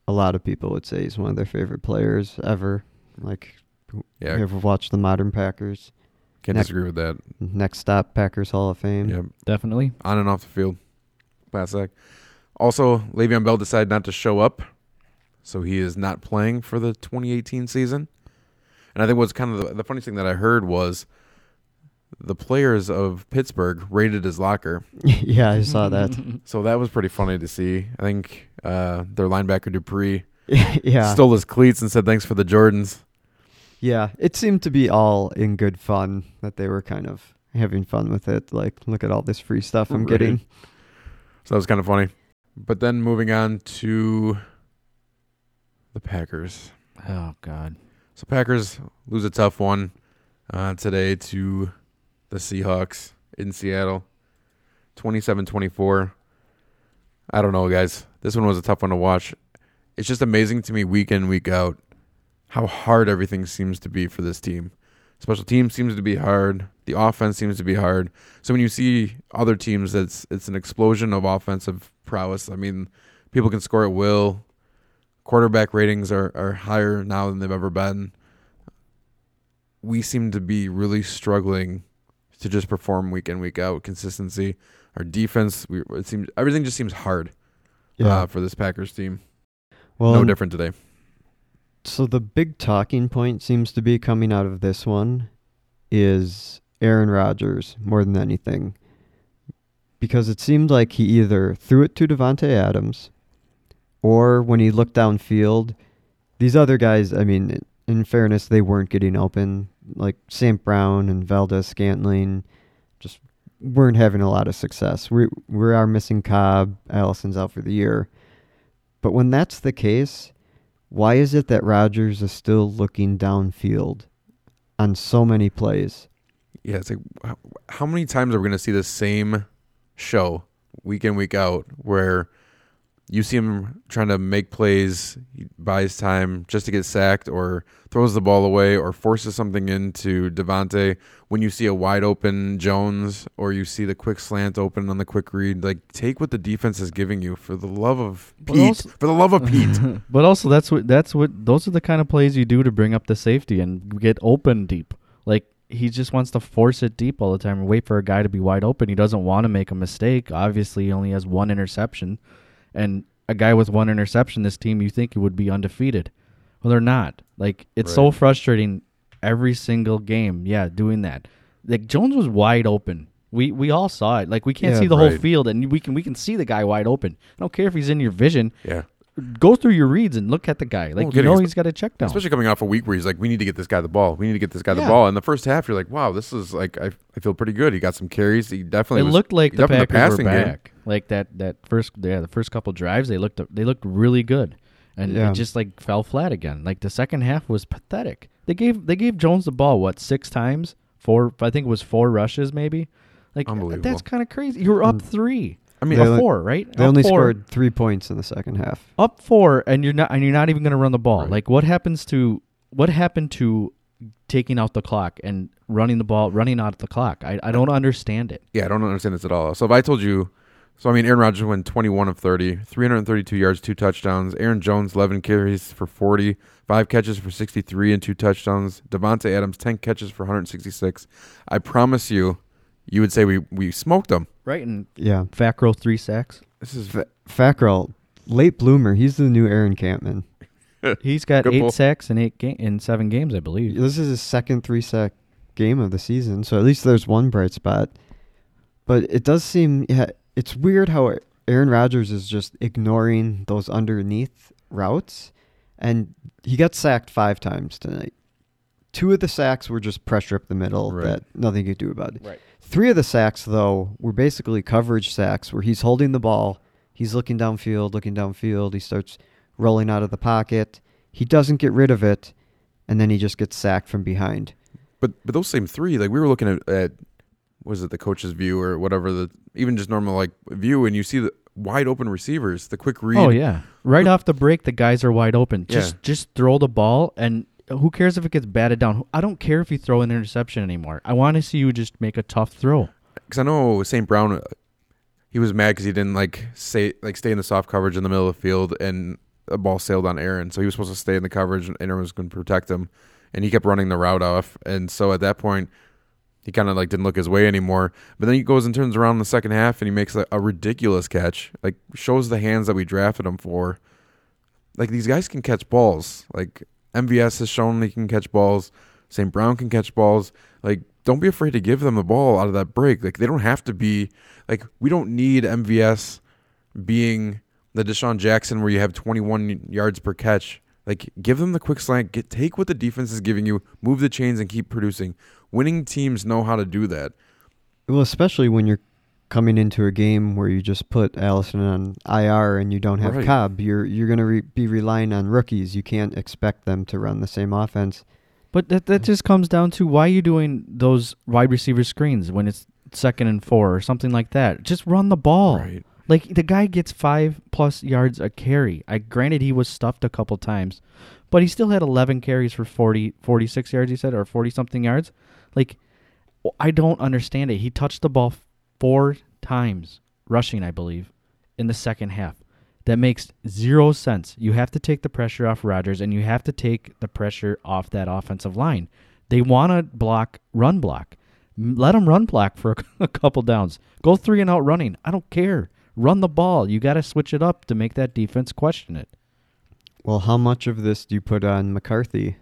a lot of people would say he's one of their favorite players ever. Like, ever watched the modern Packers? Can't disagree with that. Next stop, Packers Hall of Fame. Yep, definitely. On and off the field, class act. Also, Le'Veon Bell decided not to show up, so he is not playing for the 2018 season. And I think what's kind of the funny thing that I heard was the players of Pittsburgh raided his locker. Yeah, I saw that. So that was pretty funny to see. I think their linebacker Dupree stole his cleats and said thanks for the Jordans. Yeah, it seemed to be all in good fun, that they were kind of having fun with it. Like, look at all this free stuff I'm getting. So that was kind of funny. But then moving on to the Packers. Oh, God. So Packers lose a tough one today to the Seahawks in Seattle, 27-24. I don't know, guys. This one was a tough one to watch. It's just amazing to me week in, week out, how hard everything seems to be for this team. Special teams seems to be hard. The offense seems to be hard. So when you see other teams, it's an explosion of offensive prowess. I mean, people can score at will. Quarterback ratings are higher now than they've ever been. We seem to be really struggling to just perform week in, week out. Consistency. Our defense, everything just seems hard for this Packers team. Well, no different today. So the big talking point seems to be coming out of this one is Aaron Rodgers more than anything, because it seemed like he either threw it to Devontae Adams or when he looked downfield, these other guys, I mean, in fairness, they weren't getting open. Like St. Brown and Valdez-Scantling just weren't having a lot of success. We are missing Cobb. Allison's out for the year. But when that's the case, why is it that Rodgers is still looking downfield on so many plays? Yeah, it's like, how many times are we going to see the same show week in, week out, where you see him trying to make plays, he buys time just to get sacked, or throws the ball away, or forces something into Devontae when you see a wide open Jones, or you see the quick slant open on the quick read. Like, take what the defense is giving you, for the love of Pete. Also, for the love of Pete. But also, that's what those are the kind of plays you do to bring up the safety and get open deep. Like, he just wants to force it deep all the time and wait for a guy to be wide open. He doesn't want to make a mistake. Obviously, he only has one interception. And a guy with one interception, this team, you think it would be undefeated. Well, they're not. Like, it's so frustrating every single game, doing that. Like, Jones was wide open. We all saw it. Like, we can't see the whole field, and we can see the guy wide open. I don't care if he's in your vision. Yeah. Go through your reads and look at the guy. Like, he's got a check down. Especially coming off a week where he's like, we need to get this guy the ball. In the first half, you're like, wow, this is like, I feel pretty good. He got some carries. He definitely looked like the Packers were back. Game. Like the first couple drives, they looked really good. And it just like fell flat again. Like, the second half was pathetic. They gave Jones the ball, what, 6 times? 4 rushes maybe. Like, that's kind of crazy. You were up 3. I mean, right? They only scored 3 points in the second half. Up 4, and you're not even going to run the ball. Right. Like, what happened to taking out the clock and running out the clock? I don't understand it. Yeah, I don't understand this at all. So if I told you, Aaron Rodgers went 21 of 30, 332 yards, 2 touchdowns. Aaron Jones, 11 carries for 40, 5 catches for 63 and 2 touchdowns. Devontae Adams, 10 catches for 166. I promise you, you would say we smoked them. Right, and Fackrell, 3 sacks. This is Fackrell, late bloomer. He's the new Aaron Campman. He's got 8 sacks in 7 games, I believe. This is his second 3-sack game of the season, so at least there's one bright spot. But it does seem it's weird how Aaron Rodgers is just ignoring those underneath routes, and he got sacked 5 times tonight. 2 of the sacks were just pressure up the middle that nothing you could do about it. Right. 3 of the sacks, though, were basically coverage sacks where he's holding the ball, he's looking downfield, he starts rolling out of the pocket, he doesn't get rid of it, and then he just gets sacked from behind. But those same 3, like, we were looking at was it the coach's view or whatever, even just normal like view, and you see the wide open receivers, the quick read. Oh, yeah. Right off the break, the guys are wide open. Just throw the ball and... Who cares if it gets batted down? I don't care if you throw an interception anymore. I want to see you just make a tough throw. Because I know St. Brown, he was mad because he didn't stay in the soft coverage in the middle of the field, and a ball sailed on Aaron. So he was supposed to stay in the coverage, and Aaron was going to protect him, and he kept running the route off. And so at that point, he kind of like didn't look his way anymore. But then he goes and turns around in the second half, and he makes a ridiculous catch. Like, shows the hands that we drafted him for. Like, these guys can catch balls. Like, MVS has shown he can catch balls. St. Brown can catch balls. Like, don't be afraid to give them the ball out of that break. Like, they don't have to be like, we don't need MVS being the Deshaun Jackson where you have 21 yards per catch. Like, give them the quick slant. Take what the defense is giving you. Move the chains and keep producing. Winning teams know how to do that. Well, especially when you're coming into a game where you just put Allison on IR and you don't have Cobb, you're going to be relying on rookies. You can't expect them to run the same offense. But that just comes down to, why are you doing those wide receiver screens when it's 2nd and 4 or something like that? Just run the ball. Right. Like, the guy gets 5+ yards a carry. Granted, he was stuffed a couple times, but he still had 11 carries for 46 yards, you said, or 40-something yards. Like, I don't understand it. He touched the ball 4 times rushing, I believe, in the second half. That makes 0 sense. You have to take the pressure off Rodgers, and you have to take the pressure off that offensive line. They want to run block. Let them run block for a couple downs. Go 3 and out running. I don't care. Run the ball. You got to switch it up to make that defense question it. Well, how much of this do you put on McCarthy?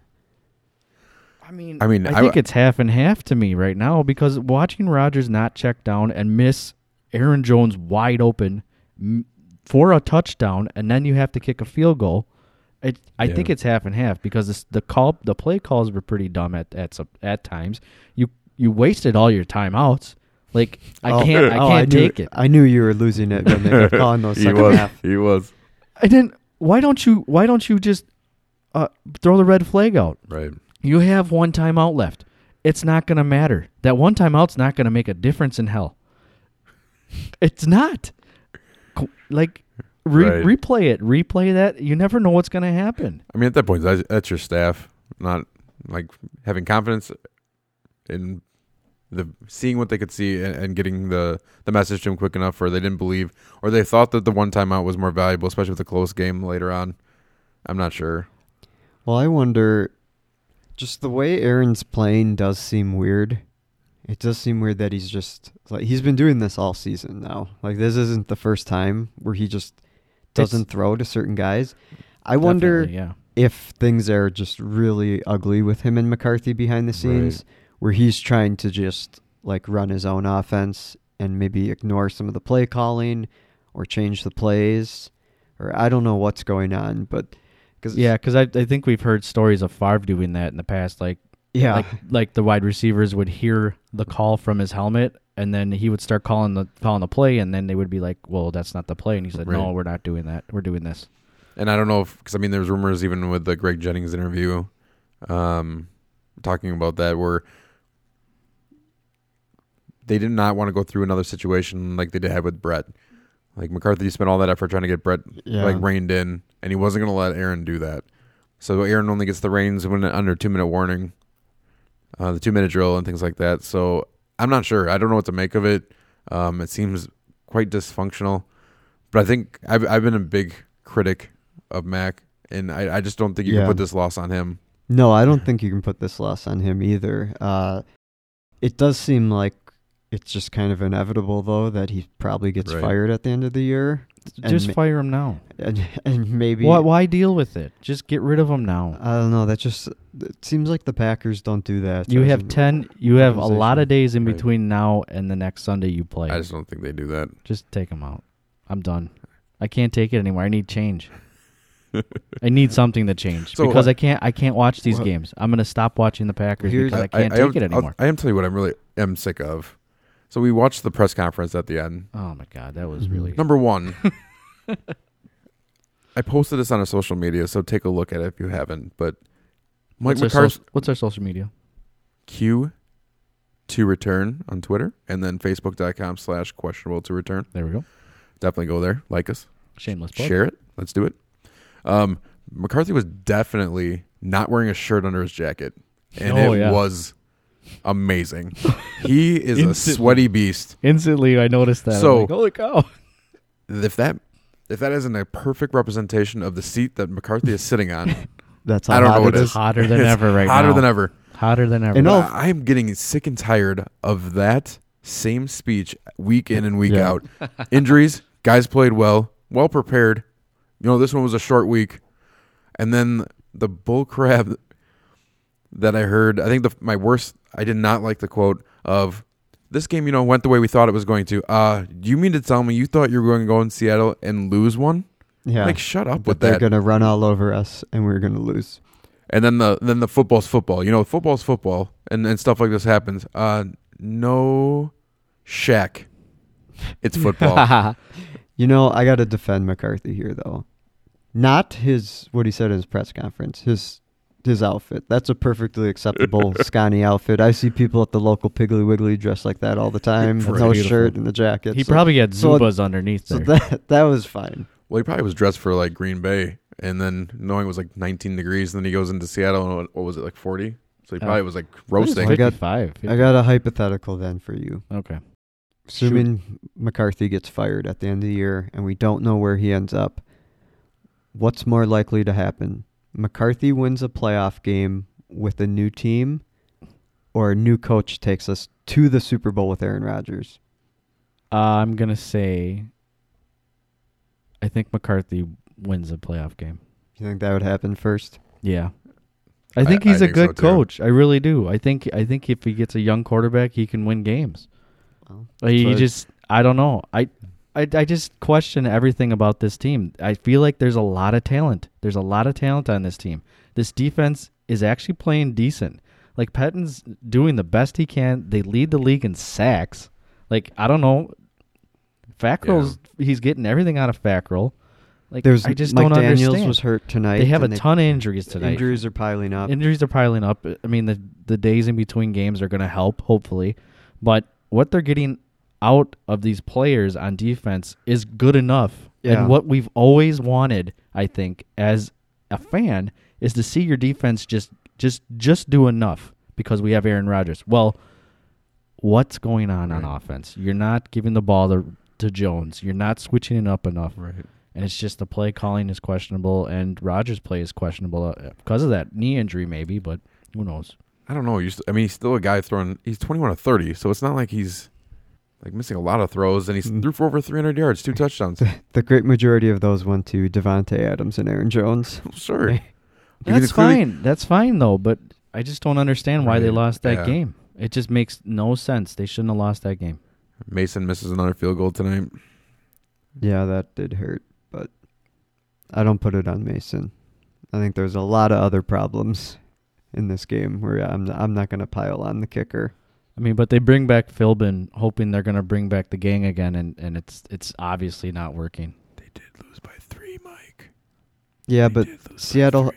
I mean, I think it's half and half to me right now, because watching Rodgers not check down and miss Aaron Jones wide open for a touchdown, and then you have to kick a field goal. I think it's half and half, because the play calls were pretty dumb at times. You wasted all your timeouts. Like, I can't take it. I knew you were losing it when they were calling those second half. He was. I didn't. Why don't you just throw the red flag out? Right. You have 1 timeout left. it's not going to matter. That one timeout's not going to make a difference in hell. It's not. Like, right. Replay it. Replay that. You never know what's going to happen. I mean, at that point, that's your staff. Not, like, having confidence in seeing what they could see and getting the message to them quick enough, or they didn't believe, or they thought that the one timeout was more valuable, especially with a close game later on. I'm not sure. Well, I wonder... Just the way Aaron's playing does seem weird. It does seem weird that he's just like, he's been doing this all season now. Like, this isn't the first time where he just doesn't throw to certain guys. I wonder if things are just really ugly with him and McCarthy behind the scenes, where he's trying to just like run his own offense and maybe ignore some of the play calling or change the plays, or I don't know what's going on, but. Because I think we've heard stories of Favre doing that in the past. Like the wide receivers would hear the call from his helmet, and then he would start calling the play, and then they would be like, well, that's not the play. And he said, no, we're not doing that. We're doing this. And I don't know if, because, I mean, there's rumors even with the Greg Jennings interview talking about that, where they did not want to go through another situation like they did have with Brett. Like, McCarthy spent all that effort trying to get Brett reined in, and he wasn't going to let Aaron do that. So Aaron only gets the reins when under 2-minute warning, the 2-minute drill, and things like that. So I'm not sure. I don't know what to make of it. It seems quite dysfunctional, but I think I've been a big critic of Mac, and I just don't think you can put this loss on him. No, I don't think you can put this loss on him either. It does seem like. It's just kind of inevitable, though, that he probably gets fired at the end of the year. Just fire him now. And maybe... Why deal with it? Just get rid of him now. I don't know. That just... It seems like the Packers don't do that. You have a lot of days in between now and the next Sunday you play. I just don't think they do that. Just take him out. I'm done. I can't take it anymore. I need change. I need something to change because I can't watch these games. I'm going to stop watching the Packers because I can't take it anymore. I am telling you what I really am sick of. So we watched the press conference at the end. Oh, my God. That was really... Number one, I posted this on our social media, so take a look at it if you haven't. But Mike McCarthy... What's our social media? Q2Return on Twitter, and then Facebook.com/questionable2return. There we go. Definitely go there. Like us. Shameless plug. Share it. Let's do it. McCarthy was definitely not wearing a shirt under his jacket, and it was... amazing. He is a sweaty beast. Instantly I noticed that. So, like, holy cow. If that isn't a perfect representation of the seat that McCarthy is sitting on, that's I don't know what it is. Hotter than ever right now. Hotter than ever. I'm getting sick and tired of that same speech week in and week out. Injuries, guys played well prepared. You know, this one was a short week. And then the bull crab that I heard, I think my worst, I did not like the quote of, this game, you know, went the way we thought it was going to. Do you mean to tell me you thought you were going to go in Seattle and lose one? Yeah. Like, shut up with that. They're going to run all over us, and we're going to lose. And then the football's football. You know, football's football, and stuff like this happens. No, Shaq. It's football. You know, I got to defend McCarthy here, though. Not what he said in his press conference, his outfit. That's a perfectly acceptable Scotty outfit. I see people at the local Piggly Wiggly dressed like that all the time. With no shirt and the jacket. He probably had Zubas underneath there. So that was fine. Well, he probably was dressed for like Green Bay, and then knowing it was like 19 degrees, and then he goes into Seattle, and what was it, like 40? So he probably was like roasting. I got a hypothetical then for you. Okay. Assuming McCarthy gets fired at the end of the year, and we don't know where he ends up, what's more likely to happen? McCarthy wins a playoff game with a new team, or a new coach takes us to the Super Bowl with Aaron Rodgers? I'm going to say I think McCarthy wins a playoff game. You think that would happen first? Yeah. I think he's a good coach. I really do. I think if he gets a young quarterback, he can win games. Well, I don't know. I just question everything about this team. I feel like there's a lot of talent. There's a lot of talent on this team. This defense is actually playing decent. Like, Patton's doing the best he can. They lead the league in sacks. Like, I don't know. Fackrell's, he's getting everything out of Fackrell. Like, there's, I just don't understand. Mike Daniels was hurt tonight. They have a ton of injuries tonight. Injuries are piling up. I mean, the days in between games are going to help, hopefully. But what they're getting out of these players on defense is good enough. Yeah. And what we've always wanted, I think, as a fan, is to see your defense just do enough because we have Aaron Rodgers. Well, what's going on offense? You're not giving the ball to Jones. You're not switching it up enough. Right. And it's just the play calling is questionable, and Rodgers' play is questionable because of that knee injury maybe, but who knows? I don't know. I mean, he's still a guy throwing – he's 21 of 30, so it's not like he's like missing a lot of throws, and he's threw for over 300 yards, 2 touchdowns. The great majority of those went to Devontae Adams and Aaron Jones. Sure. That's fine. That's fine, though, but I just don't understand why they lost that game. It just makes no sense. They shouldn't have lost that game. Mason misses another field goal tonight. Yeah, that did hurt, but I don't put it on Mason. I think there's a lot of other problems in this game where I'm not going to pile on the kicker. I mean, but they bring back Philbin, hoping they're going to bring back the gang again, and it's obviously not working. They did lose by 3, Mike. Yeah, but Seattle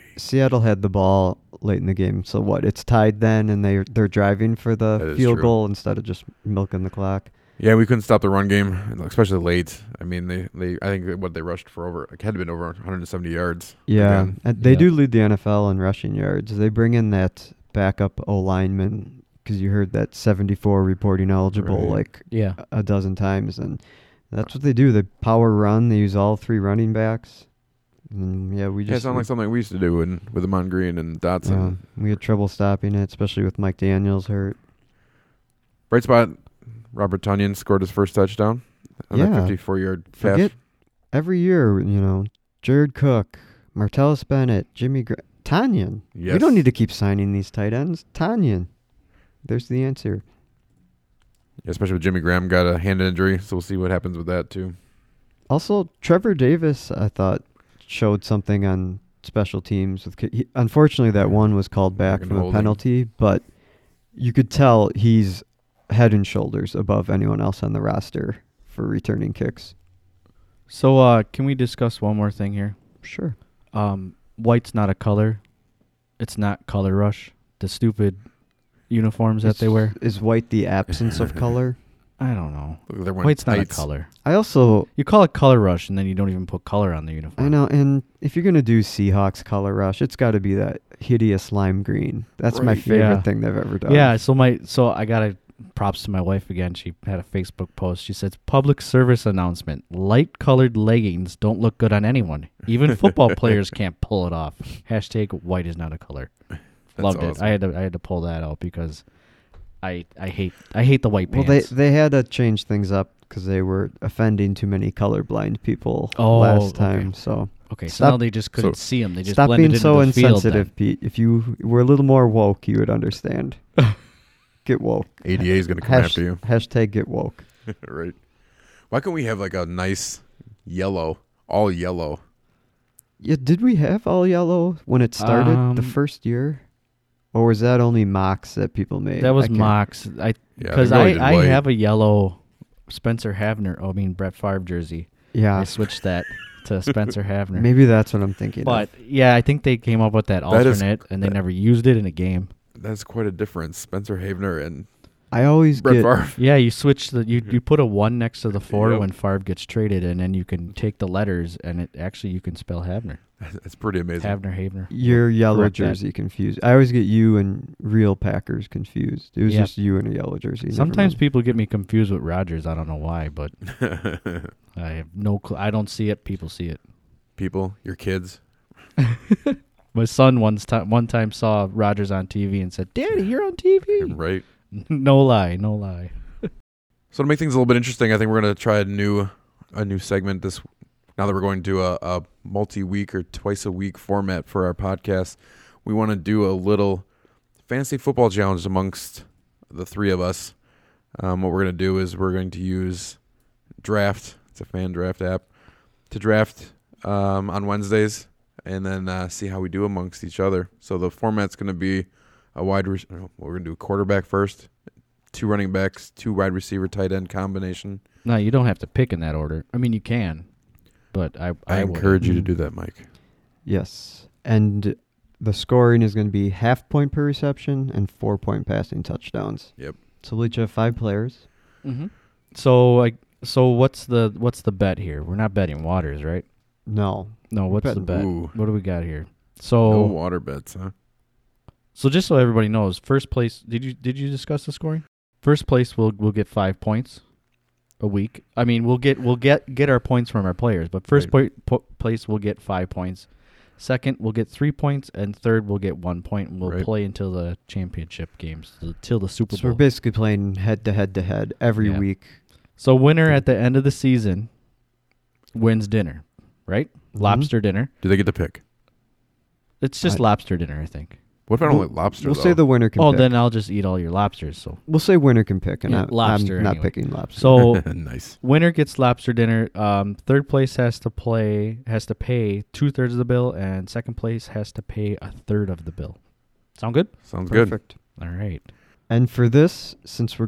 had the ball late in the game, so what? It's tied then, and they're driving for the field goal instead of just milking the clock. Yeah, we couldn't stop the run game, especially late. I mean, I think what they rushed for over had been over 170 yards. Yeah, they do lead the NFL in rushing yards. They bring in that backup O lineman because you heard that 74 reporting eligible a dozen times, and that's what they do. They power run. They use all 3 running backs. And it sounds like something we used to do with Amon Green and Dotson. We had trouble stopping it, especially with Mike Daniels hurt. Bright spot. Robert Tonyan scored his first touchdown on that 54-yard pass. Every year, Jared Cook, Martellus Bennett, Jimmy Tonyan. Yes. We don't need to keep signing these tight ends. Tonyan. There's the answer. Yeah, especially with Jimmy Graham got a hand injury, so we'll see what happens with that too. Also, Trevor Davis, I thought, showed something on special teams. Unfortunately, that one was called back from a penalty, but you could tell he's head and shoulders above anyone else on the roster for returning kicks. So can we discuss one more thing here? Sure. White's not a color. It's not color rush. The stupid uniforms that they wear. Is white the absence of color? I don't know. White's not a color. You call it color rush, and then you don't even put color on the uniform. I know, and if you're going to do Seahawks color rush, it's got to be that hideous lime green. That's my favorite thing they've ever done. Yeah, so I got to props to my wife again. She had a Facebook post. She says, public service announcement. Light-colored leggings don't look good on anyone. Even football players can't pull it off. # white is not a color. Loved it. I had to pull that out because I hate the white pants. Well, they had to change things up because they were offending too many colorblind people last time. Okay. So now they just couldn't see them. They just blended into the field. Stop being so insensitive, Pete. If you were a little more woke, you would understand. Get woke. ADA is going to come after you. # get woke. Right. Why can't we have like a nice yellow, all yellow? Yeah, did we have all yellow when it started the first year? Or was that only mocks that people made? That was mocks. I have a yellow Spencer Havner. I mean Brett Favre jersey. Yeah, I switched that to Spencer Havner. Maybe that's what I'm thinking. But I think they came up with that alternate, and they never used it in a game. That's quite a difference, Spencer Havner and I always Brett Favre. Yeah, you switch you put a 1 next to the 4 when Favre gets traded, and then you can take the letters, and it actually you can spell Havner. That's pretty amazing. Havner. Your yellow jersey confused. I always get you and real Packers confused. It was just you in a yellow jersey. Sometimes people get me confused with Rodgers. I don't know why, but I have no clue. I don't see it. People see it. People, your kids. My son one time saw Rodgers on TV and said, "Daddy, you're on TV." Right. No lie. So to make things a little bit interesting, I think we're going to try a new segment this. Now that we're going to do a multi-week or twice-a-week format for our podcast, we want to do a little fantasy football challenge amongst the 3 of us. What we're going to do is we're going to use Draft. It's a fan draft app to draft on Wednesdays. And then see how we do amongst each other. So the format's going to be we're going to do a quarterback first, 2 running backs, 2 wide receiver tight end combination. No, you don't have to pick in that order. I mean, you can. But I encourage you to do that, Mike. Yes. And the scoring is going to be half point per reception and 4-point passing touchdowns. Yep. So we'll each have 5 players. Mm-hmm. So what's the bet here? We're not betting Waters, right? No. What's the bet? Ooh. What do we got here? So no water bets, huh? So just so everybody knows, first place. Did you discuss the scoring? First place will get 5 points a week. I mean, we'll get our points from our players, but first place will get 5 points. Second, we'll get 3 points, and third, we'll get 1 point, and we'll play until the championship games, till the Super Bowl. So we're basically playing head-to-head every week. So winner at the end of the season wins dinner, right? Mm-hmm. Lobster dinner. Do they get to pick? It's just lobster dinner, I think. What if I don't like lobster, We'll say the winner can pick. Oh, then I'll just eat all your lobsters. So we'll say winner can pick, and I'm not picking lobster. So nice. Winner gets lobster dinner. Third place has to pay 2/3 of the bill, and second place has to pay 1/3 of the bill. Sound good? Sounds good. Perfect. All right. And for this, since we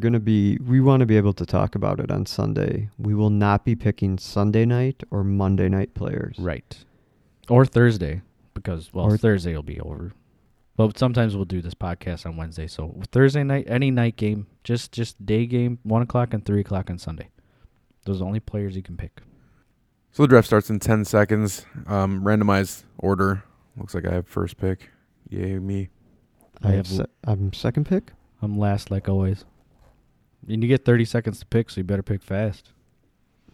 want to be able to talk about it on Sunday, we will not be picking Sunday night or Monday night players. Right. Or Thursday, because, Thursday will be over. But sometimes we'll do this podcast on Wednesday. So Thursday night, any night game, just day game, 1 o'clock and 3 o'clock on Sunday. Those are the only players you can pick. So the draft starts in 10 seconds. Randomized order. Looks like I have first pick. Yay, me. I'm second pick. I'm last, like always. And you get 30 seconds to pick, so you better pick fast.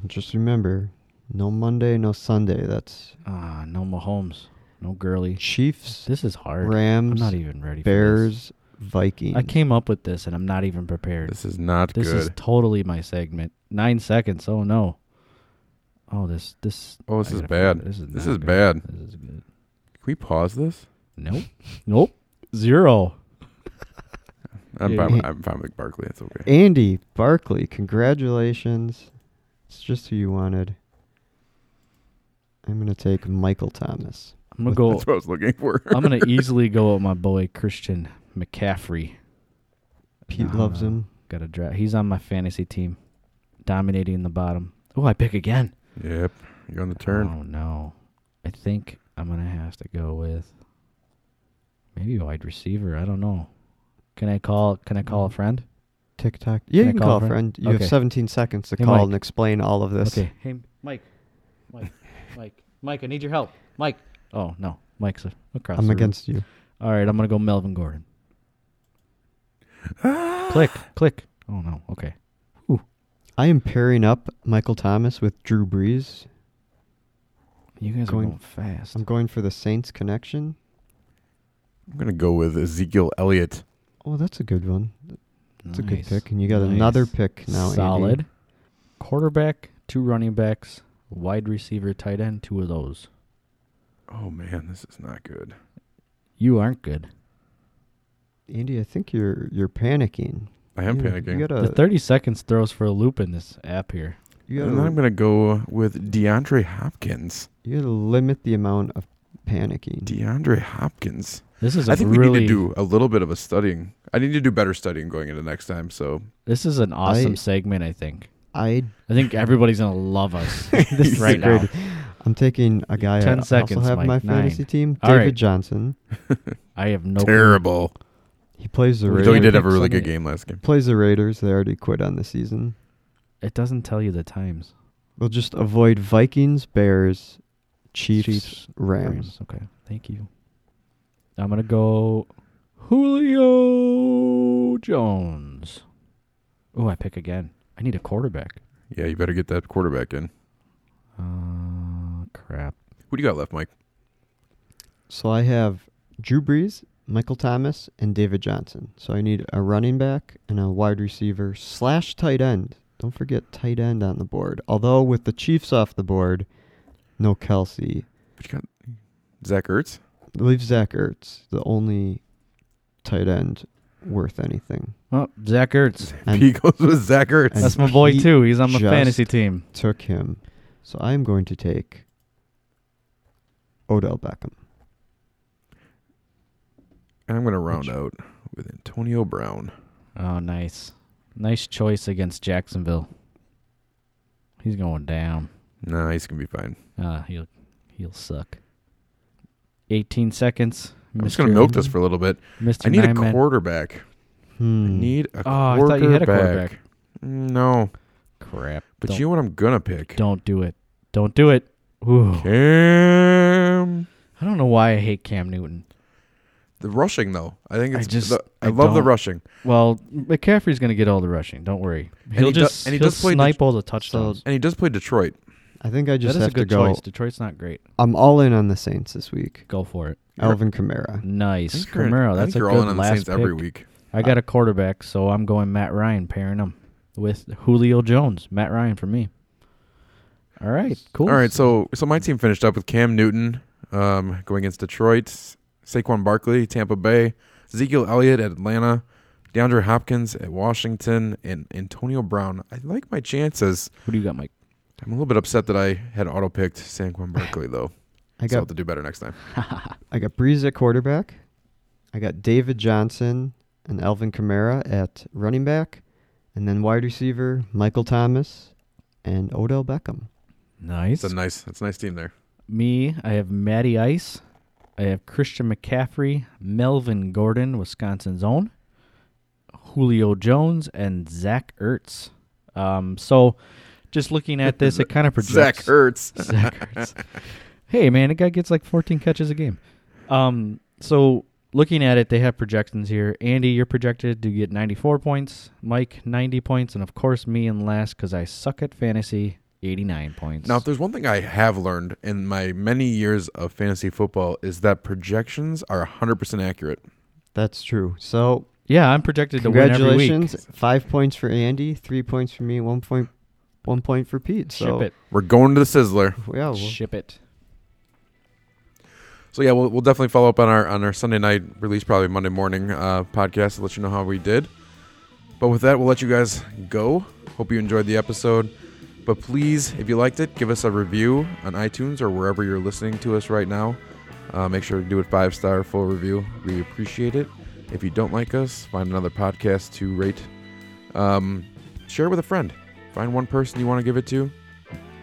Just remember, no Monday, no Sunday. That's no Mahomes. No Gurley. Chiefs. This is hard. Rams. I'm not even ready for this. Bears. Vikings. I came up with this, and I'm not even prepared. This is not good. This is totally my segment. 9 seconds. Oh, no. Oh, this. Oh, this is bad. This is bad. This is good. Can we pause this? Nope. Zero. I'm fine with Barkley. It's okay. Andy Barkley, congratulations. It's just who you wanted. I'm going to take Michael Thomas. That's what I was looking for. I'm going to easily go with my boy, Christian McCaffrey. Pete loves him. Got a draft. He's on my fantasy team, dominating the bottom. Oh, I pick again. Yep. You're on the turn. Oh, no. I think I'm going to have to go with maybe a wide receiver. I don't know. Can I call a friend? TikTok. Yeah, you can call a friend. You have 17 seconds to call Mike. And explain all of this. Okay. Hey, Mike, I need your help. Mike. Oh, no. Mike's across the room. I'm against you. All right, I'm going to go Melvin Gordon. Click. Oh, no. Okay. Ooh. I am pairing up Michael Thomas with Drew Brees. You guys are going fast. I'm going for the Saints connection. I'm going to go with Ezekiel Elliott. Oh, that's a good one. That's a good pick. And you got another pick now, solid. Andy. Quarterback, 2 running backs, wide receiver, tight end, 2 of those. Oh, man, this is not good. You aren't good. Andy, I think you're panicking. I am panicking. The 30 seconds throws for a loop in this app here. And then I'm going to go with DeAndre Hopkins. You got to limit the amount of panicking. DeAndre Hopkins. I think we need to do a little bit of a studying. I need to do better studying going into next time. So this is an awesome segment, I think. I think everybody's going to love us this right now. I'm taking a guy I also have my fantasy team, David Johnson. I have no terrible. He plays the Raiders. Though he did have a really good game last game. Plays the Raiders. They already quit on the season. It doesn't tell you the times. We'll just avoid Vikings, Bears, Chiefs, Rams. Okay, thank you. I'm going to go Julio Jones. Oh, I pick again. I need a quarterback. Yeah, you better get that quarterback in. Crap. What do you got left, Mike? So I have Drew Brees, Michael Thomas, and David Johnson. So I need a running back and a wide receiver / tight end. Don't forget tight end on the board. Although with the Chiefs off the board, no Kelsey. But you got Zach Ertz? I believe Zach Ertz, the only tight end worth anything. Oh, Zach Ertz. He goes with Zach Ertz. That's my boy, too. He's on my fantasy team. Took him. So I'm going to take Odell Beckham. And I'm going to round out with Antonio Brown. Oh, nice. Nice choice against Jacksonville. He's going down. No, he's going to be fine. He'll suck. 18 seconds. I'm just going to milk this for a little bit. I need a quarterback. I thought you had a quarterback. No. Crap. But you know what I'm going to pick? Don't do it. Don't do it. Ooh. Cam. I don't know why I hate Cam Newton. The rushing, though. I love the rushing. Well, McCaffrey's going to get all the rushing. Don't worry. He'll snipe all the touchdowns. And he does play Detroit. I think I just have to go. That is a good choice. Detroit's not great. I'm all in on the Saints this week. Go for it. Alvin Kamara. Nice. Kamara. That's a good last pick. You're all in on the Saints every week. I got a quarterback, so I'm going Matt Ryan, pairing him with Julio Jones. Matt Ryan for me. All right. Cool. All right. So my team finished up with Cam Newton going against Detroit. Saquon Barkley, Tampa Bay, Ezekiel Elliott at Atlanta, DeAndre Hopkins at Washington, and Antonio Brown. I like my chances. Who do you got, Mike? I'm a little bit upset that I had auto-picked Saquon Barkley, though. I'll have to do better next time. I got Breeze at quarterback. I got David Johnson and Alvin Kamara at running back. And then wide receiver, Michael Thomas and Odell Beckham. Nice. That's a nice team there. Me, I have Matty Ice. I have Christian McCaffrey, Melvin Gordon, Wisconsin's own, Julio Jones, and Zach Ertz. So just looking at this, it kind of projects. Zach Ertz. Hey, man, the guy gets like 14 catches a game. So looking at it, they have projections here. Andy, you're projected to get 94 points. Mike, 90 points. And, of course, me in last because I suck at fantasy. 89 points. Now, if there's one thing I have learned in my many years of fantasy football is that projections are 100% accurate. That's true. So, yeah, I'm projected to win every week. Congratulations. 5 points for Andy, 3 points for me, 1 point for Pete. So. Ship it. We're going to the Sizzler. Yeah, we'll ship it. So, yeah, we'll definitely follow up on our Sunday night release, probably Monday morning podcast to let you know how we did. But with that, we'll let you guys go. Hope you enjoyed the episode. But please, if you liked it, give us a review on iTunes or wherever you're listening to us right now. Make sure to do it 5-star full review. We appreciate it. If you don't like us, find another podcast to rate. Share it with a friend. Find one person you want to give it to.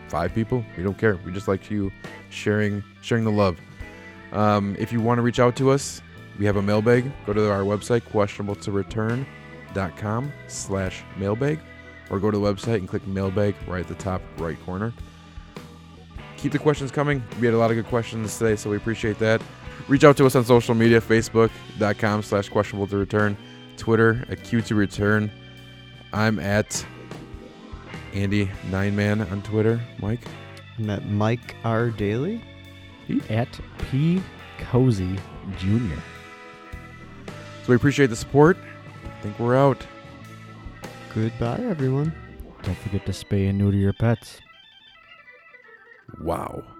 5 people. We don't care. We just like you sharing the love. If you want to reach out to us, we have a mailbag. Go to our website, questionabletoreturn.com/mailbag. Or go to the website and click mailbag right at the top right corner. Keep the questions coming. We had a lot of good questions today, so we appreciate that. Reach out to us on social media, facebook.com/questionabletoreturn, Twitter at @Q2Return. I'm at Andy Nineman on Twitter. Mike? I'm at Mike R. Daly. At P. Cozy Jr. So we appreciate the support. I think we're out. Goodbye, everyone. Don't forget to spay and neuter your pets. Wow.